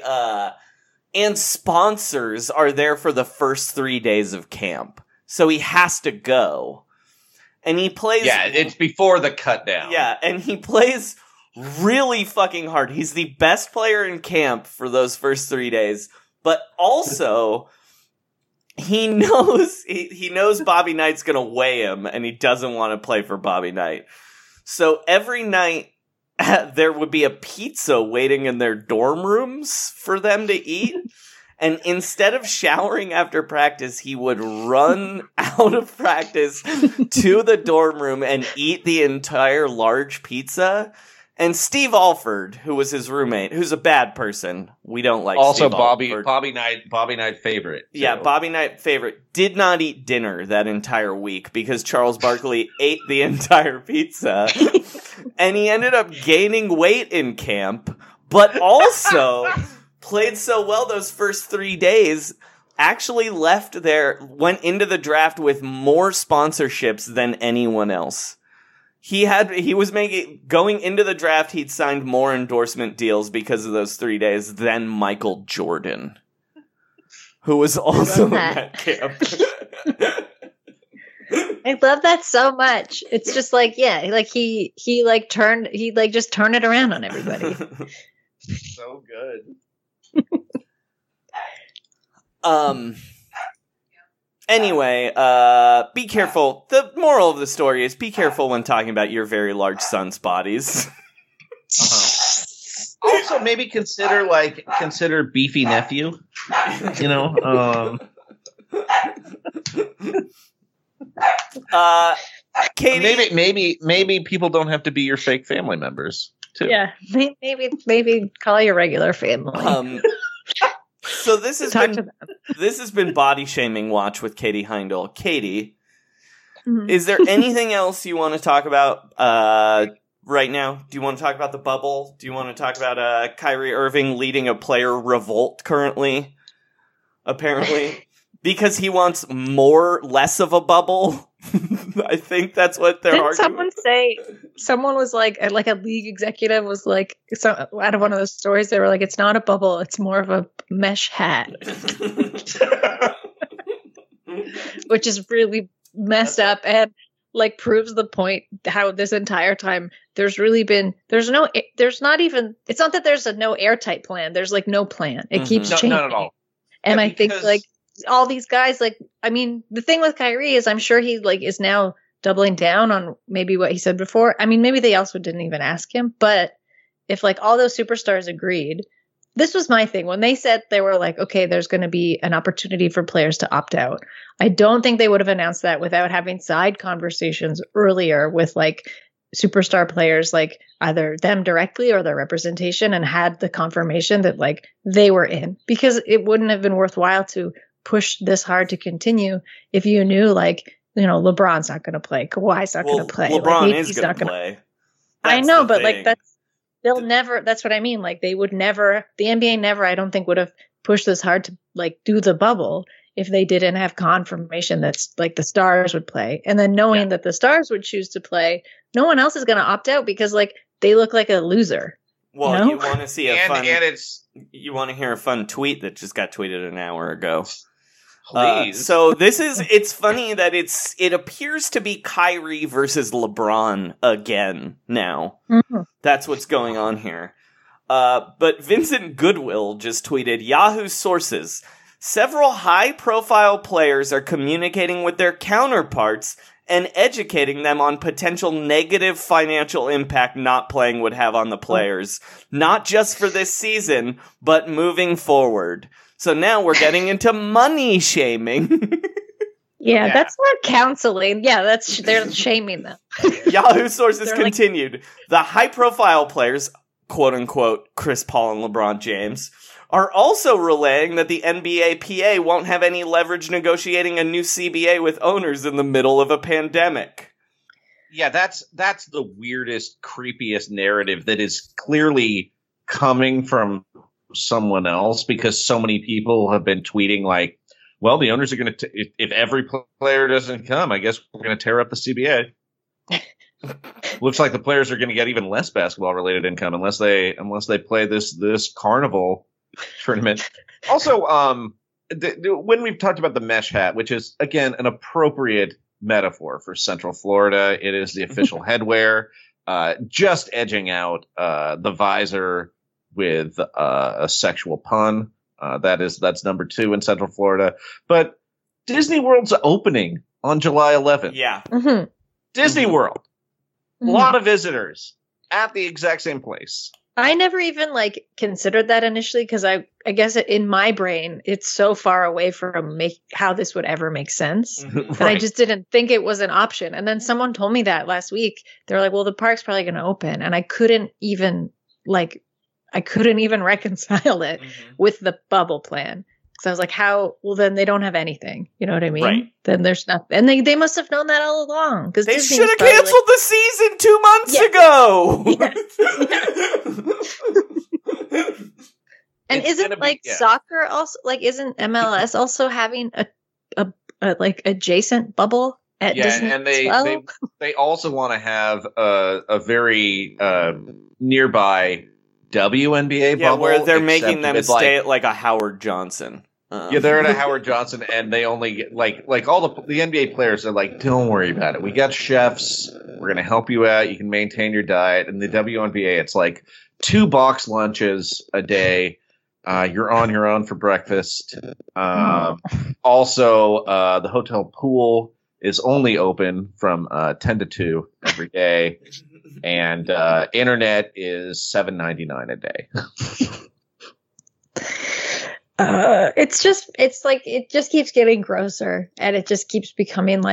and sponsors are there for the first 3 days of camp. So he has to go. And he plays... Yeah, it's before the cut down. Yeah, and he plays really fucking hard. He's the best player in camp for those first 3 days. But also... He knows Bobby Knight's going to weigh him, and he doesn't want to play for Bobby Knight. So every night, there would be a pizza waiting in their dorm rooms for them to eat. And instead of showering after practice, he would run out of practice to the dorm room and eat the entire large pizza. And Steve Alford, who was his roommate, who's a bad person. We don't like also Steve Bobby Alford. Bobby Knight favorite. So. Yeah, Bobby Knight favorite did not eat dinner that entire week because Charles Barkley ate the entire pizza. And he ended up gaining weight in camp, but also played so well those first 3 days, actually went into the draft with more sponsorships than anyone else. Going into the draft, he'd signed more endorsement deals because of those 3 days than Michael Jordan, who was also in that camp. I love that so much. It's just like, yeah, like he just turned it around on everybody. So good. Anyway, be careful. The moral of the story is be careful when talking about your very large son's bodies. Also, maybe consider beefy nephew. You know. Katie, maybe people don't have to be your fake family members too. Yeah, maybe call your regular family. So this has been Body Shaming Watch with Katie Heindl. Katie, is there anything else you want to talk about right now? Do you want to talk about the bubble? Do you want to talk about Kyrie Irving leading a player revolt currently? Apparently, because he wants less of a bubble. I think that's what they're arguing. Someone was like a league executive was like, so out of one of those stories, they were like, it's not a bubble, it's more of a mesh hat. Which is really messed up and like proves the point how this entire time it's not that there's a no airtight plan. There's like no plan. It keeps changing. Not at all. And yeah, I think like all these guys, like, I mean, the thing with Kyrie is I'm sure he like is now doubling down on maybe what he said before. I mean, maybe they also didn't even ask him, but if like all those superstars agreed, this was my thing. When they said they were like, okay, there's going to be an opportunity for players to opt out. I don't think they would have announced that without having side conversations earlier with like superstar players, like either them directly or their representation, and had the confirmation that like they were in, because it wouldn't have been worthwhile to push this hard to continue if you knew, like, you know, LeBron's not going to play, Kawhi's not going to play, LeBron like, is going to play. I know, but thing. Like never. That's what I mean. Like they would never. The NBA never, I don't think, would have pushed this hard to like do the bubble if they didn't have confirmation that's like the stars would play, and then knowing that the stars would choose to play, no one else is going to opt out because like they look like a loser. Well, you want to see you want to hear a fun tweet that just got tweeted an hour ago. So it's funny that it appears to be Kyrie versus LeBron again now. Mm-hmm. That's what's going on here. But Vincent Goodwill just tweeted, Yahoo sources, several high-profile players are communicating with their counterparts and educating them on potential negative financial impact not playing would have on the players, not just for this season, but moving forward. So now we're getting into money shaming. Yeah, that's not counseling. Yeah, they're shaming them. Yahoo sources continued. The high-profile players, quote-unquote, Chris Paul and LeBron James, are also relaying that the NBA PA won't have any leverage negotiating a new CBA with owners in the middle of a pandemic. Yeah, that's the weirdest, creepiest narrative that is clearly coming from someone else, because so many people have been tweeting like, well, the owners are going to if every player doesn't come, I guess we're going to tear up the CBA. Looks like the players are going to get even less basketball related income unless they play this carnival tournament. Also, when we've talked about the mesh hat, which is again an appropriate metaphor for Central Florida, it is the official headwear, just edging out the visor with a sexual pun. That's number 2 in Central Florida. But Disney World's opening on July 11th. Yeah. Mm-hmm. Disney World. Mm-hmm. A lot of visitors at the exact same place. I never even considered that initially, because I guess in my brain it's so far away from how this would ever make sense. Right. And I just didn't think it was an option. And then someone told me that last week. They're like, well, the park's probably going to open. And I couldn't even reconcile it with the bubble plan. So I was like, how? Well, then they don't have anything. You know what I mean? Right. Then there's nothing. And they must have known that all along. Because they should have canceled the season 2 months ago. Yeah. And soccer also, isn't MLS also having a adjacent bubble at Disney? Yeah, and they also want to have a very nearby WNBA bubble, where they're making them stay at a Howard Johnson. Yeah, they're at a Howard Johnson, and they only get all the NBA players are like, don't worry about it. We got chefs. We're gonna help you out. You can maintain your diet. And the WNBA, it's like 2 box lunches a day. You're on your own for breakfast. Also, the hotel pool is only open from 10 to 2 every day. And internet is $7.99 a day. It just keeps getting grosser, and it just keeps becoming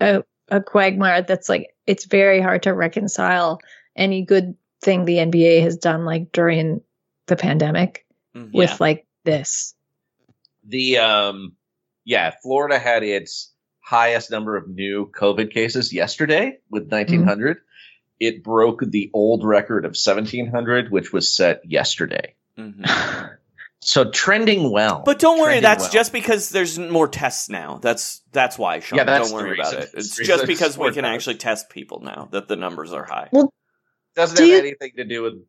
a quagmire that's it's very hard to reconcile any good thing the NBA has done during the pandemic with this. The Florida had its highest number of new COVID cases yesterday with 1,900. Mm-hmm. It broke the old record of 1,700, which was set yesterday. Mm-hmm. So trending well. But don't worry, that's just because there's more tests now. That's why, Sean. Yeah, that's don't worry about it. It's just because we can actually test people now that the numbers are high. Well, doesn't have anything to do with...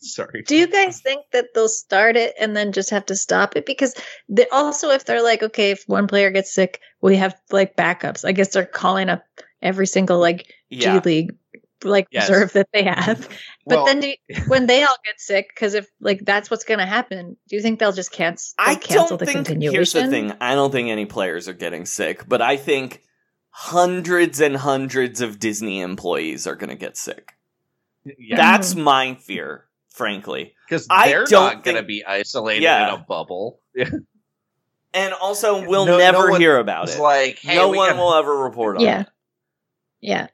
Sorry. Do you guys think that they'll start it and then just have to stop it? Because they also, if they're okay, if one player gets sick, we have backups. I guess they're calling up every single G League reserve that they have, but then when they all get sick, because if that's what's going to happen, do you think they'll just cancel the continuation? Here's the thing: I don't think any players are getting sick, but I think hundreds and hundreds of Disney employees are going to get sick. Yeah. That's my fear, frankly, because they're not going to be isolated in a bubble. And also, we'll never hear about it. Hey, no one will ever report on it. Yeah.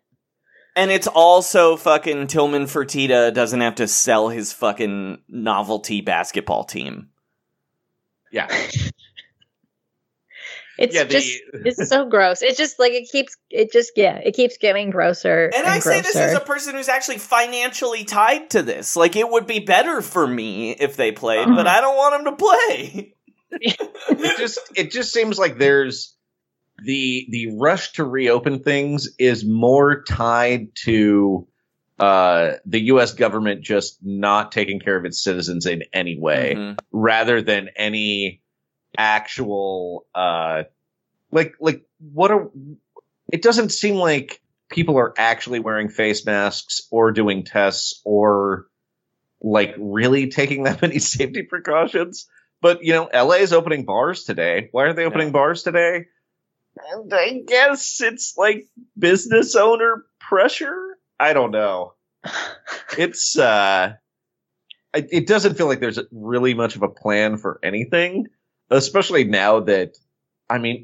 And it's also fucking Tillman Fertitta doesn't have to sell his fucking novelty basketball team. Yeah. It's so gross. It's just it keeps getting grosser. And I say this as a person who's actually financially tied to this. It would be better for me if they played, but I don't want them to play. It just seems like there's... The rush to reopen things is more tied to the U.S. government just not taking care of its citizens in any way, rather than any actual it doesn't seem like people are actually wearing face masks or doing tests or really taking that many safety precautions. But LA is opening bars today. Why are they opening bars today? And I guess it's business owner pressure. I don't know. It's it doesn't feel like there's really much of a plan for anything, especially now that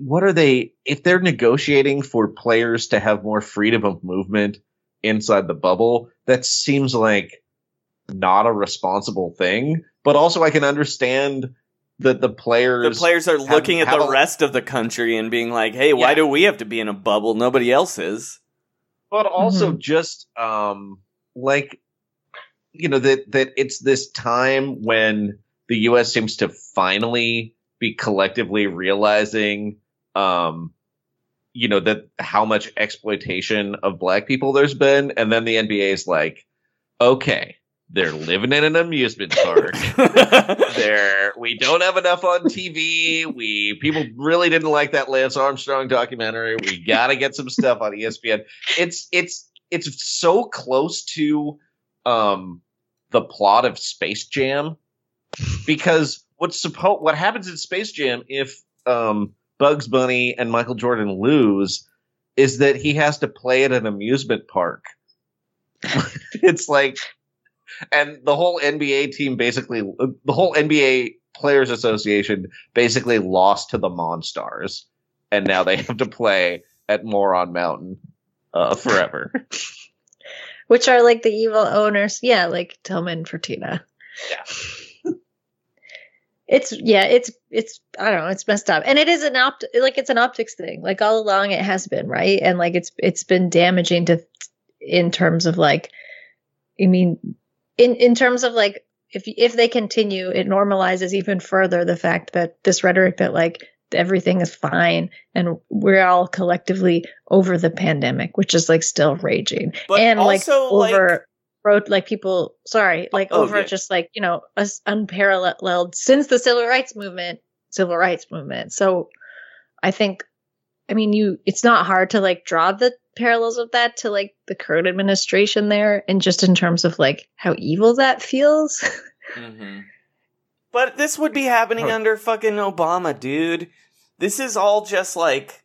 what are they if they're negotiating for players to have more freedom of movement inside the bubble? That seems not a responsible thing, but also I can understand that the players are looking at the rest of the country and being like, hey, why do we have to be in a bubble? Nobody else is. But also just like, you know, that it's this time when the U.S. seems to finally be collectively realizing, you know, that how much exploitation of black people there's been. And then the NBA is like, OK, they're living in an amusement park. We don't have enough on TV. People really didn't like that Lance Armstrong documentary. We got to get some stuff on ESPN. It's so close to the plot of Space Jam, because what happens in Space Jam if Bugs Bunny and Michael Jordan lose is that he has to play at an amusement park. It's like, and the whole NBA team the whole NBA Players Association basically lost to the Monstars, and now they have to play at Moron Mountain forever. Which are like the evil owners. Yeah, like Tillman Fertitta. Yeah. It's I don't know, it's messed up. And it is it's an optics thing. Like all along it has been, right? And like it's been damaging to in terms of like, I mean, in terms of like if they continue, it normalizes even further the fact that this rhetoric that like everything is fine and we're all collectively over the pandemic, which is like still raging, but and also, like over road like people sorry like oh, over yeah. just like, you know, us unparalleled since the civil rights movement. So I think, I mean, it's not hard to like draw the parallels of that to like the current administration there, and just in terms of like how evil that feels. Mm-hmm. But this would be happening under fucking Obama, dude. This is all just like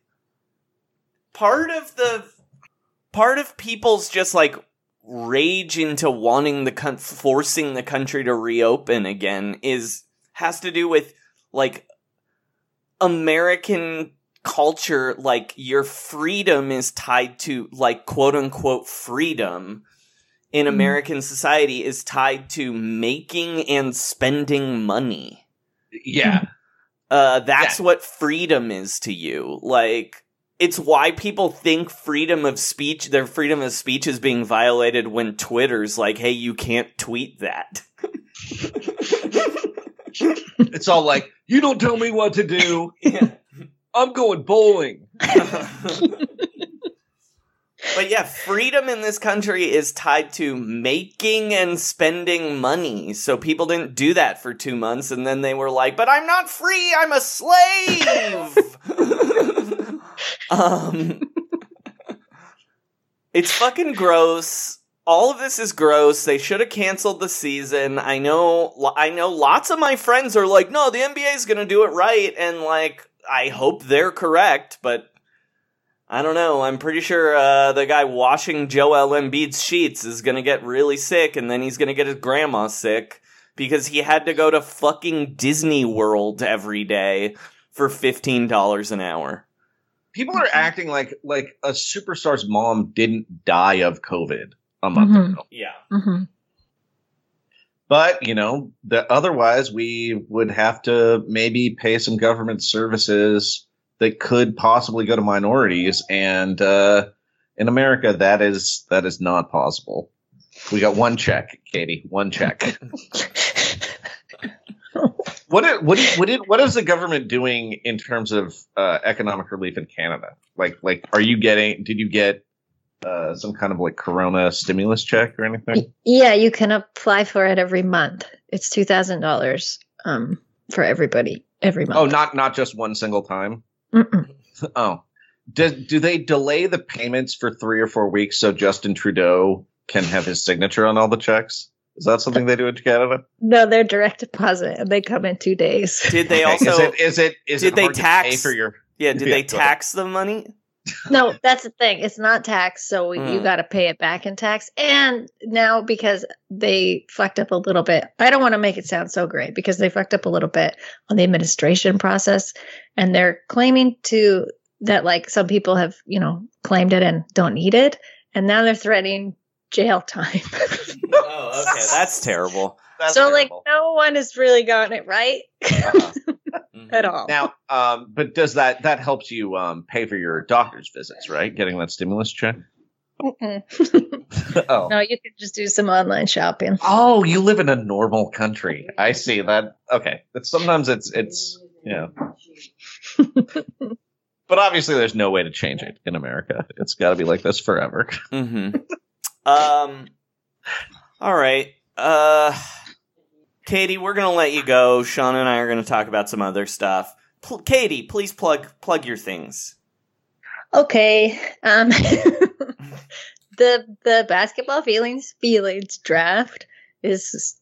part of people's just like rage into wanting forcing the country to reopen again has to do with like American culture, like your freedom is tied to like quote unquote freedom in American society is tied to making and spending money. Yeah. That's what freedom is to you. Like, it's why people think their freedom of speech is being violated when Twitter's like, hey, you can't tweet that. It's all like, you don't tell me what to do. Yeah. I'm going bowling. But yeah, freedom in this country is tied to making and spending money. So people didn't do that for 2 months, and then they were like, but I'm not free, I'm a slave! It's fucking gross. All of this is gross. They should have canceled the season. I know lots of my friends are like, no, the NBA's gonna do it right, and like, I hope they're correct, but I don't know. I'm pretty sure the guy washing Joel Embiid's sheets is going to get really sick, and then he's going to get his grandma sick because he had to go to fucking Disney World every day for $15 an hour. People are acting like a superstar's mom didn't die of COVID a month ago. Yeah. Mm-hmm. But, you know, otherwise we would have to maybe pay some government services that could possibly go to minorities. And in America, that is not possible. We got one check, Katie. One check. What is the government doing in terms of economic relief in Canada? Like, did you get some kind of like Corona stimulus check or anything? Yeah, you can apply for it every month. It's $2,000 for everybody every month. Oh, not just one single time? Mm-mm. Oh. Do they delay the payments for 3 or 4 weeks so Justin Trudeau can have his signature on all the checks? Is that something they do in Canada? No, they're direct deposit, and they come in 2 days. Did they also did they tax the money? No, that's the thing. It's not tax, so you got to pay it back in tax. And now, because they fucked up a little bit, I don't want to make it sound so great, because they fucked up a little bit on the administration process, and they're claiming that like some people have, you know, claimed it and don't need it, and now they're threatening jail time. Oh, okay, that's terrible. Like, no one has really gotten it right. At all. Now, but does that helps you pay for your doctor's visits, right? Getting that stimulus check. Oh. No, you could just do some online shopping. Oh, you live in a normal country. I see that. Okay. Sometimes it's yeah. You know. But obviously there's no way to change it in America. It's got to be like this forever. Mm-hmm. All right. Katie, we're going to let you go. Sean and I are going to talk about some other stuff. Katie, please plug your things. Okay. The basketball feelings draft is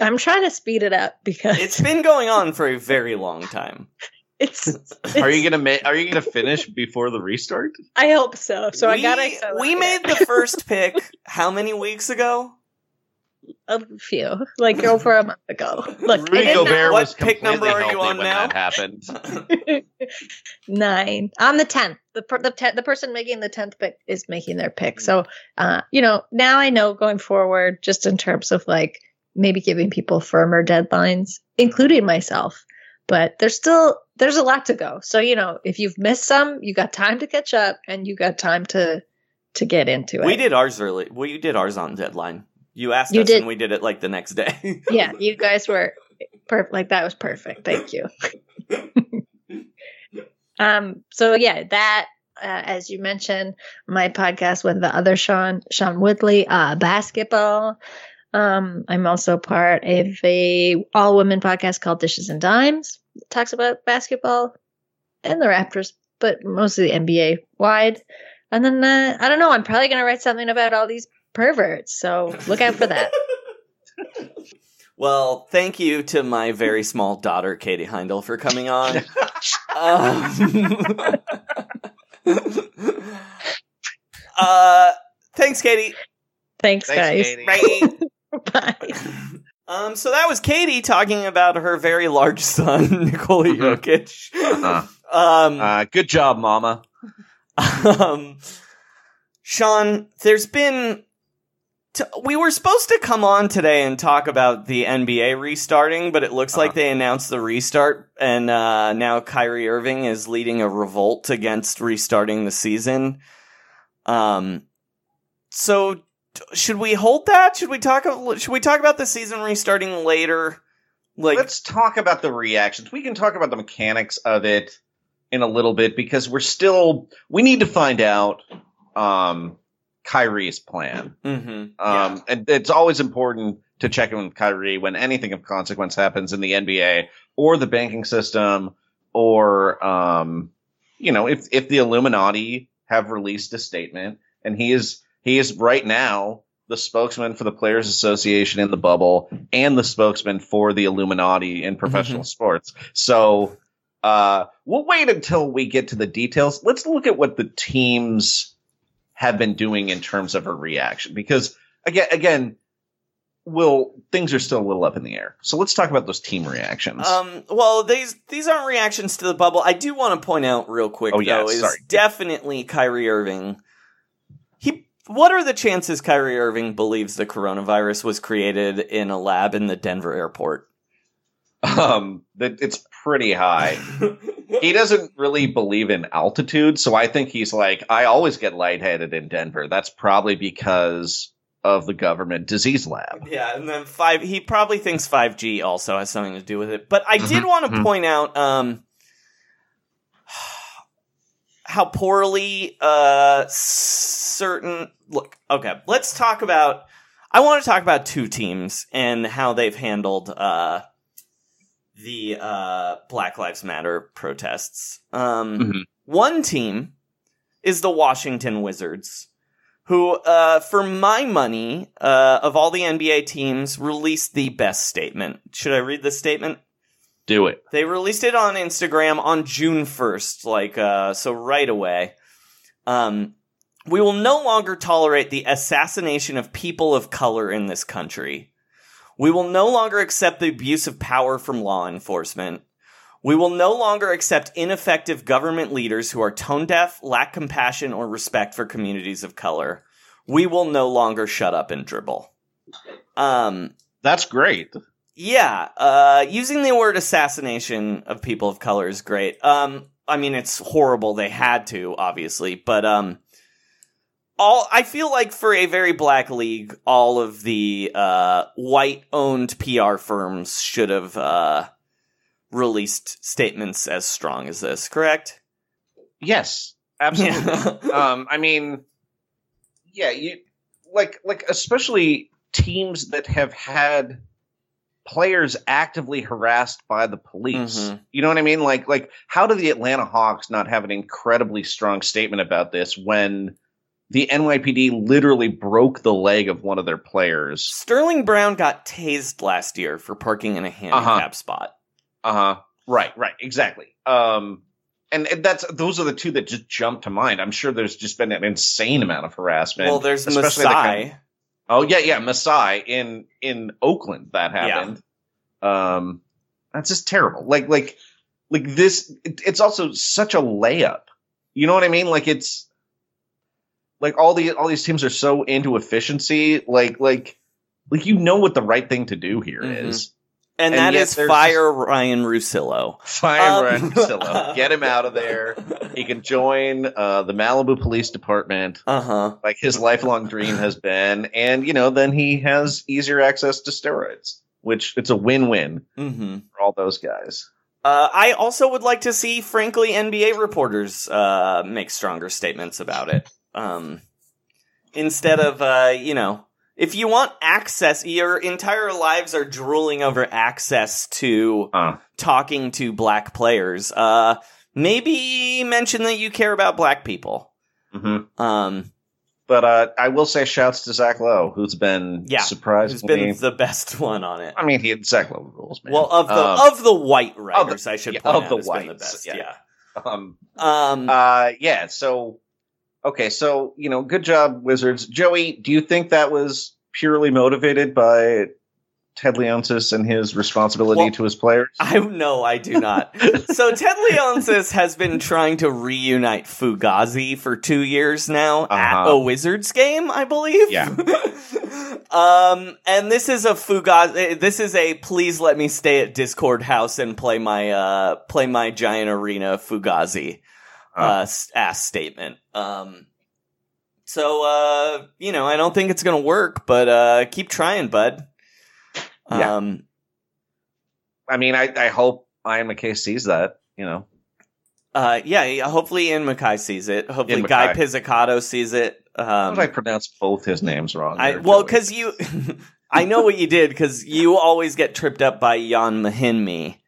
I'm trying to speed it up because it's been going on for a very long time. It's Are you gonna finish before the restart? I hope so. So we made the first pick how many weeks ago? A few, like over a month ago. Look, what pick number are you on now? That happened. 9 on the 10th. The person making the 10th pick is making their pick. So, now I know going forward, just in terms of like maybe giving people firmer deadlines, including myself. But there's a lot to go. So if you've missed some, you got time to catch up, and you got time to get into it. We did ours early. Well, you did ours on deadline. You asked us and we did it like the next day. Yeah, you guys were perfect. Like that was perfect. Thank you. As you mentioned, my podcast with the other Sean Woodley, basketball. I'm also part of a all women podcast called Dishes and Dimes. It talks about basketball and the Raptors, but mostly NBA wide. And then, I don't know, I'm probably going to write something about all these perverts, so look out for that. Well, thank you to my very small daughter Katie Heindl for coming on. Thanks, Katie. Thanks guys. Katie. Bye. So that was Katie talking about her very large son, Nikola Jokic. Good job, Mama. Sean, there's been. We were supposed to come on today and talk about the NBA restarting, but it looks like they announced the restart, and now Kyrie Irving is leading a revolt against restarting the season. So should we hold that? Should we talk about the season restarting later? Let's talk about the reactions. We can talk about the mechanics of it in a little bit because we need to find out. Kyrie's plan. Mm-hmm. Yeah. And it's always important to check in with Kyrie when anything of consequence happens in the NBA or the banking system or, if the Illuminati have released a statement and he is right now the spokesman for the Players Association in the bubble and the spokesman for the Illuminati in professional sports. So we'll wait until we get to the details. Let's look at what the teams have been doing in terms of a reaction, because again, things are still a little up in the air. So let's talk about those team reactions. These aren't reactions to the bubble. I do want to point out real quick, definitely Kyrie Irving. What are the chances Kyrie Irving believes the coronavirus was created in a lab in the Denver airport? It's pretty high. He doesn't really believe in altitude, so I think he's like, I always get lightheaded in Denver. That's probably because of the government disease lab. Yeah, and then he probably thinks 5G also has something to do with it. But I did want to point out how poorly let's talk about... I want to talk about two teams and how they've handled... the Black Lives Matter protests. One team is the Washington Wizards, who, for my money, of all the NBA teams, released the best statement. Should I read the statement? Do it. They released it on Instagram on June 1st, so right away. We will no longer tolerate the assassination of people of color in this country. We will no longer accept the abuse of power from law enforcement. We will no longer accept ineffective government leaders who are tone deaf, lack compassion, or respect for communities of color. We will no longer shut up and dribble. That's great. Yeah. Using the word assassination of people of color is great. It's horrible. They had to, obviously. But I feel like for a very black league, all of the white-owned PR firms should have released statements as strong as this, correct? Yes, absolutely. Yeah. I mean, yeah, you like especially teams that have had players actively harassed by the police. Mm-hmm. You know what I mean? Like how do the Atlanta Hawks not have an incredibly strong statement about this when the NYPD literally broke the leg of one of their players? Sterling Brown got tased last year for parking in a handicap spot. Uh-huh. Right, exactly. And those are the two that just jump to mind. I'm sure there's just been an insane amount of harassment. Well, there's Masai. Masai in Oakland that happened. Yeah. That's just terrible. Like this. It's also such a layup. You know what I mean? Like it's like all these teams are so into efficiency. Like you know what the right thing to do here mm-hmm. is. And that is fire Ryan Russillo. Ryan Russillo. Get him out of there. He can join the Malibu Police Department. Uh-huh. Like his lifelong dream has been. And, you know, then he has easier access to steroids, which it's a win-win mm-hmm. for all those guys. I also would like to see, frankly, NBA reporters make stronger statements about it. Instead of, you know... If you want access, your entire lives are drooling over access to talking to black players. Maybe mention that you care about black people. Mm-hmm. But I will say shouts to Zach Lowe, who's been who's been the best one on it. I mean, Zach Lowe rules, man. Well, of the white writers, I should point out, has been the best. Yeah. Okay, so, you know, good job, Wizards. Joey, do you think that was purely motivated by Ted Leonsis and his responsibility to his players? No, I do not. So Ted Leonsis has been trying to reunite Fugazi for 2 years now at a Wizards game, I believe. Yeah. And this is a Fugazi. This is a please let me stay at Discord house and play my giant arena Fugazi. Ass statement. So, you know, I don't think it's going to work, but keep trying, bud. Yeah. I mean, I hope Ian McKay sees that, you know. Hopefully Ian Mckay sees it. Hopefully Guy Pizzicato sees it. How did I pronounce both his names wrong? Because you... I know what you did, because you always get tripped up by Jan Mahinmi.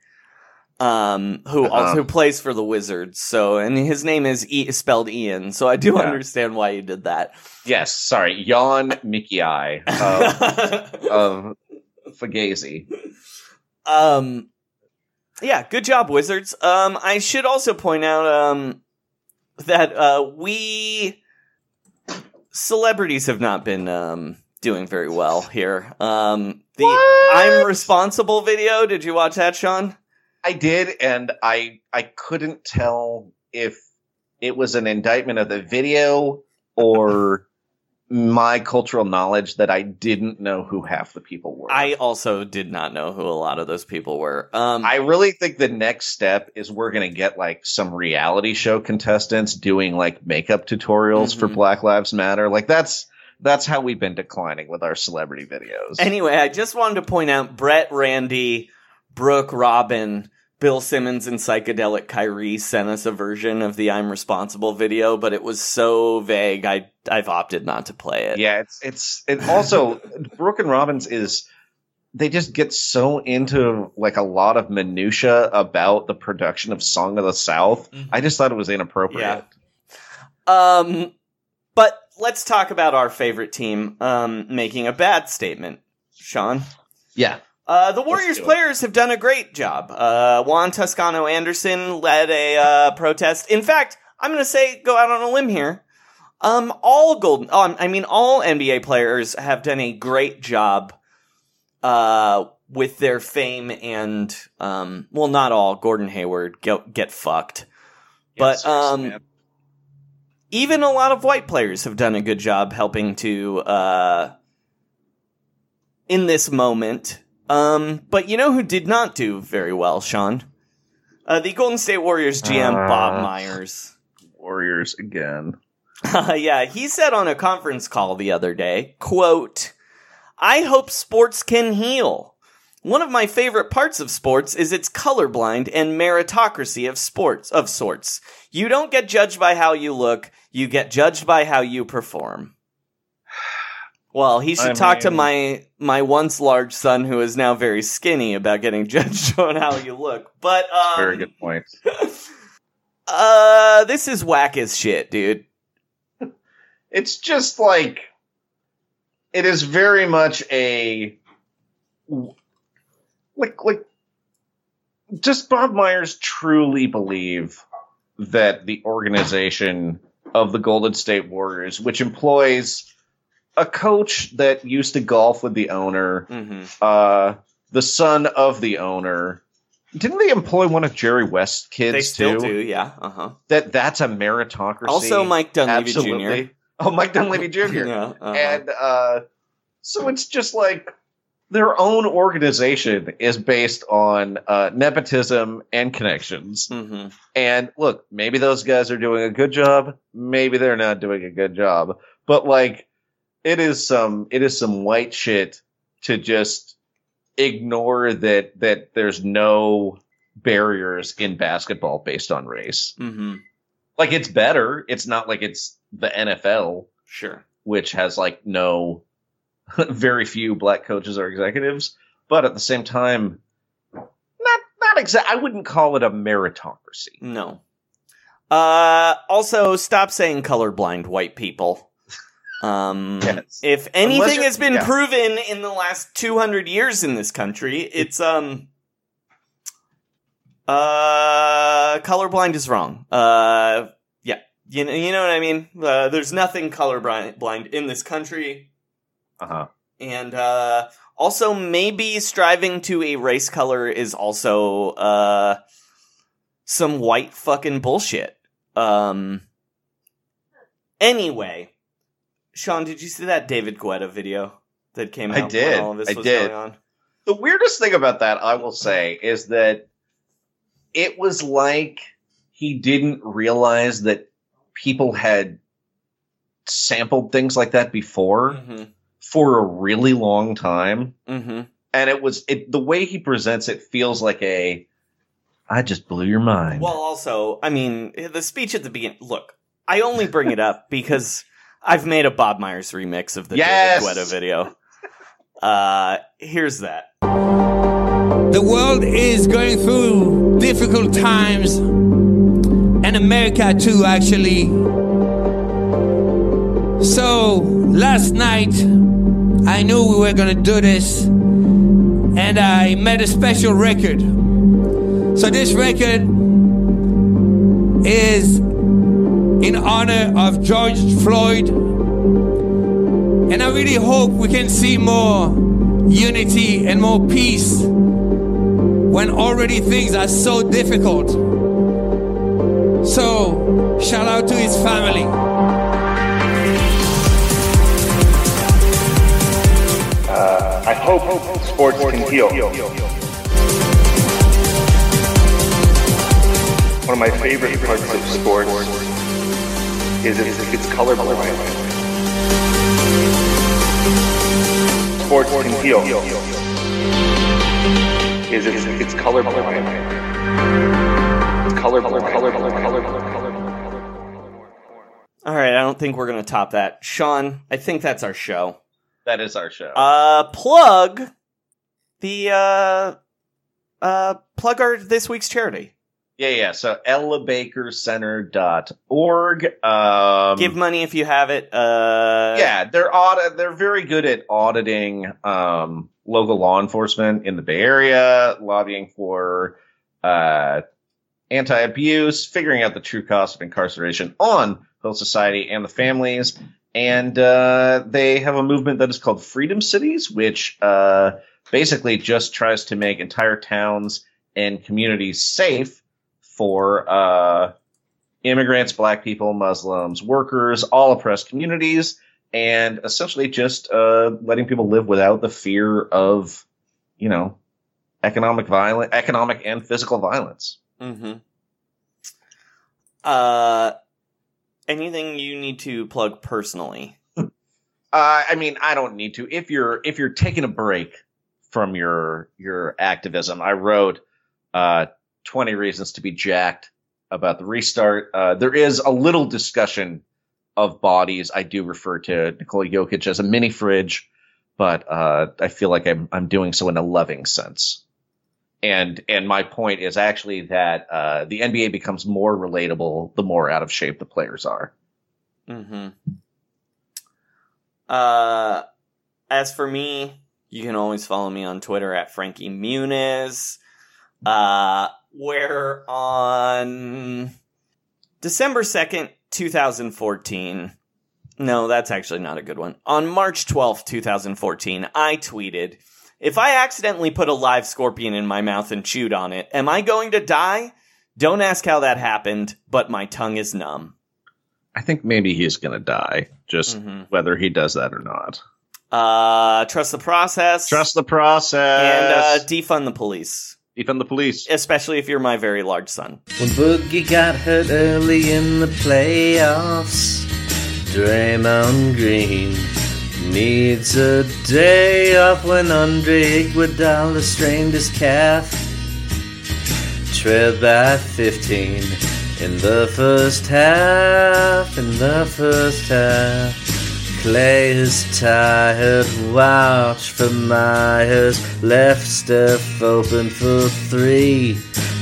Who also plays for the Wizards. So, and his name is spelled Ian. So I do understand why you did that. Yes, sorry, Jan Mickey of Fugazi. Yeah, good job, Wizards. I should also point out that we celebrities have not been doing very well here. The what? I'm Responsible video. Did you watch that, Sean? I did, and I couldn't tell if it was an indictment of the video or my cultural knowledge that I didn't know who half the people were. I also did not know who a lot of those people were. I really think the next step is we're going to get like some reality show contestants doing like makeup tutorials for Black Lives Matter. Like that's how we've been declining with our celebrity videos. Anyway, I just wanted to point out Brett, Randy, Brooke, Robin, Bill Simmons, and Psychedelic Kyrie sent us a version of the I'm Responsible video, but it was so vague, I've opted not to play it. Yeah, it's also, Brooke and Robin's is, they just get so into, like, a lot of minutia about the production of Song of the South. Mm-hmm. I just thought it was inappropriate. Yeah. But let's talk about our favorite team making a bad statement. Sean? Yeah. The Warriors players have done a great job. Juan Toscano-Anderson led a protest. In fact, I'm going to say, go out on a limb here. All NBA players have done a great job with their fame and, well, not all. Gordon Hayward, get fucked. But even a lot of white players have done a good job helping to, in this moment... But you know who did not do very well, Sean? The Golden State Warriors GM, Bob Myers. Warriors again. Yeah, he said on a conference call the other day, quote, "I hope sports can heal. One of my favorite parts of sports is its colorblind and meritocracy of sports of sorts. You don't get judged by how you look, you get judged by how you perform." Well, he should talk to my once large son, who is now very skinny, about getting judged on how you look. But very good point. This is whack as shit, dude. It's just like, it is very much a like. Does Bob Myers truly believe that the organization of the Golden State Warriors, which employs a coach that used to golf with the owner, the son of the owner, didn't they employ one of Jerry West's kids? They still do, yeah. That's a meritocracy. Also, Mike Dunleavy Jr. Oh, Mike Dunleavy Jr. Yeah, and so it's just like their own organization is based on nepotism and connections. Mm-hmm. And look, maybe those guys are doing a good job. Maybe they're not doing a good job. But like, it is some white shit to just ignore that there's no barriers in basketball based on race. Mm-hmm. Like, it's better. It's not like it's the NFL, sure, which has like very few black coaches or executives, but at the same time, not exact. I wouldn't call it a meritocracy. No. Also, stop saying colorblind white people. Yes. If anything has been proven in the last 200 years in this country, it's colorblind is wrong. You know what I mean? There's nothing colorblind in this country. And also, maybe striving to erase color is also some white fucking bullshit. Anyway, Sean, did you see that David Guetta video that came out when all of this was going on? The weirdest thing about that, I will say, is that it was like he didn't realize that people had sampled things like that before for a really long time. Mm-hmm. And the way he presents it feels like I just blew your mind. Well, also, I mean, the speech at the beginning, look, I only bring it up because I've made a Bob Myers remix of the David Guetta video. Here's that. The world is going through difficult times. And America too, actually. So last night, I knew we were gonna do this, and I made a special record. So this record is in honor of George Floyd, and I really hope we can see more unity and more peace when already things are so difficult. So, shout out to his family. I hope sports can heal. One of my favorite parts of sports is it's colorblind. Sports can heal. Is it's colorblind. Color. All right, I don't think we're going to top that. Sean, I think that's our show. That is our show. Plug the plug our this week's charity. Yeah. So EllaBakerCenter.org. Give money if you have it. They're very good at auditing local law enforcement in the Bay Area, lobbying for anti-abuse, figuring out the true cost of incarceration on both society and the families. And they have a movement that is called Freedom Cities, which basically just tries to make entire towns and communities safe for immigrants, black people, Muslims, workers, all oppressed communities, and essentially just letting people live without the fear of, economic and physical violence. Anything you need to plug personally? I mean, I don't need to. If you're taking a break from your activism, I wrote 20 Reasons to be Jacked about the restart. There is a little discussion of bodies. I do refer to Nikola Jokic as a mini fridge, but I feel like I'm doing so in a loving sense. And my point is actually that the NBA becomes more relatable the more out of shape the players are. Mm-hmm. As for me, you can always follow me on Twitter at Frankie Muniz. Where on December 2nd, 2014. No, that's actually not a good one. On March 12th, 2014, I tweeted, "If I accidentally put a live scorpion in my mouth and chewed on it, am I going to die? Don't ask how that happened, but my tongue is numb." I think maybe he's going to die, just whether he does that or not. Trust the process. Trust the process. And defund the police. Defund the police. Especially if you're my very large son. When Boogie got hurt early in the playoffs, Draymond Green needs a day off. When Andre Iguodala strained his calf, trailed by 15 in the first half, Clay is tired, watch for Myers, left Steph open for three,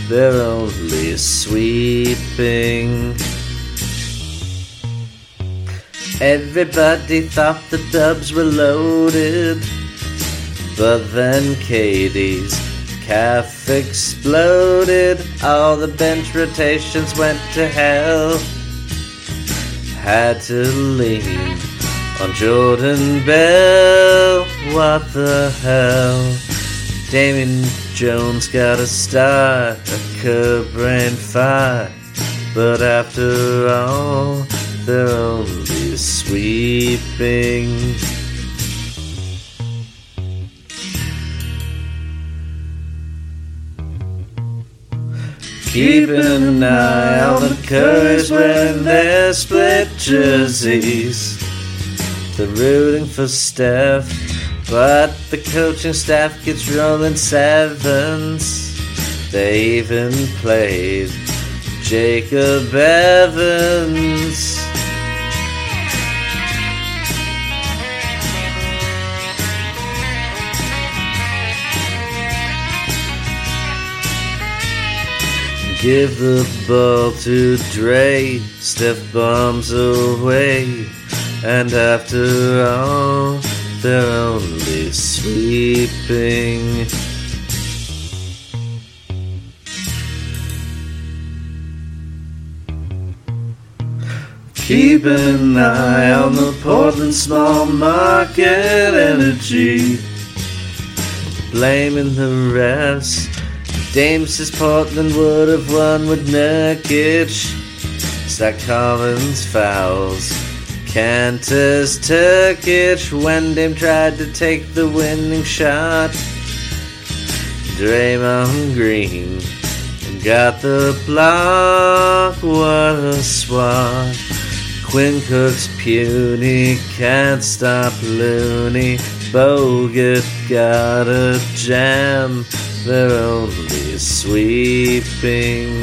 they're only sweeping. Everybody thought the Dubs were loaded, but then Katie's calf exploded. All the bench rotations went to hell. Had to lean on Jordan Bell. What the hell? Damian Jones got a star, a curb-brain fire, but after all, they're only sweeping. Keeping an eye on the Currys wearing their split jerseys. They're rooting for Steph, but the coaching staff gets rolling sevens. They even played Jacob Evans. Give the ball to Dre, Steph bombs away, and after all, they're only sweeping. Keep an eye on the Portland small market energy, blaming the refs. Dame says Portland would have won with Nurkic. Zach Collins fouls Cantor's Turkic. When Dame tried to take the winning shot, Draymond Green got the block. What a swat. Quinn Cook's puny, can't stop Looney. Bogut got a jam. They're only sweeping.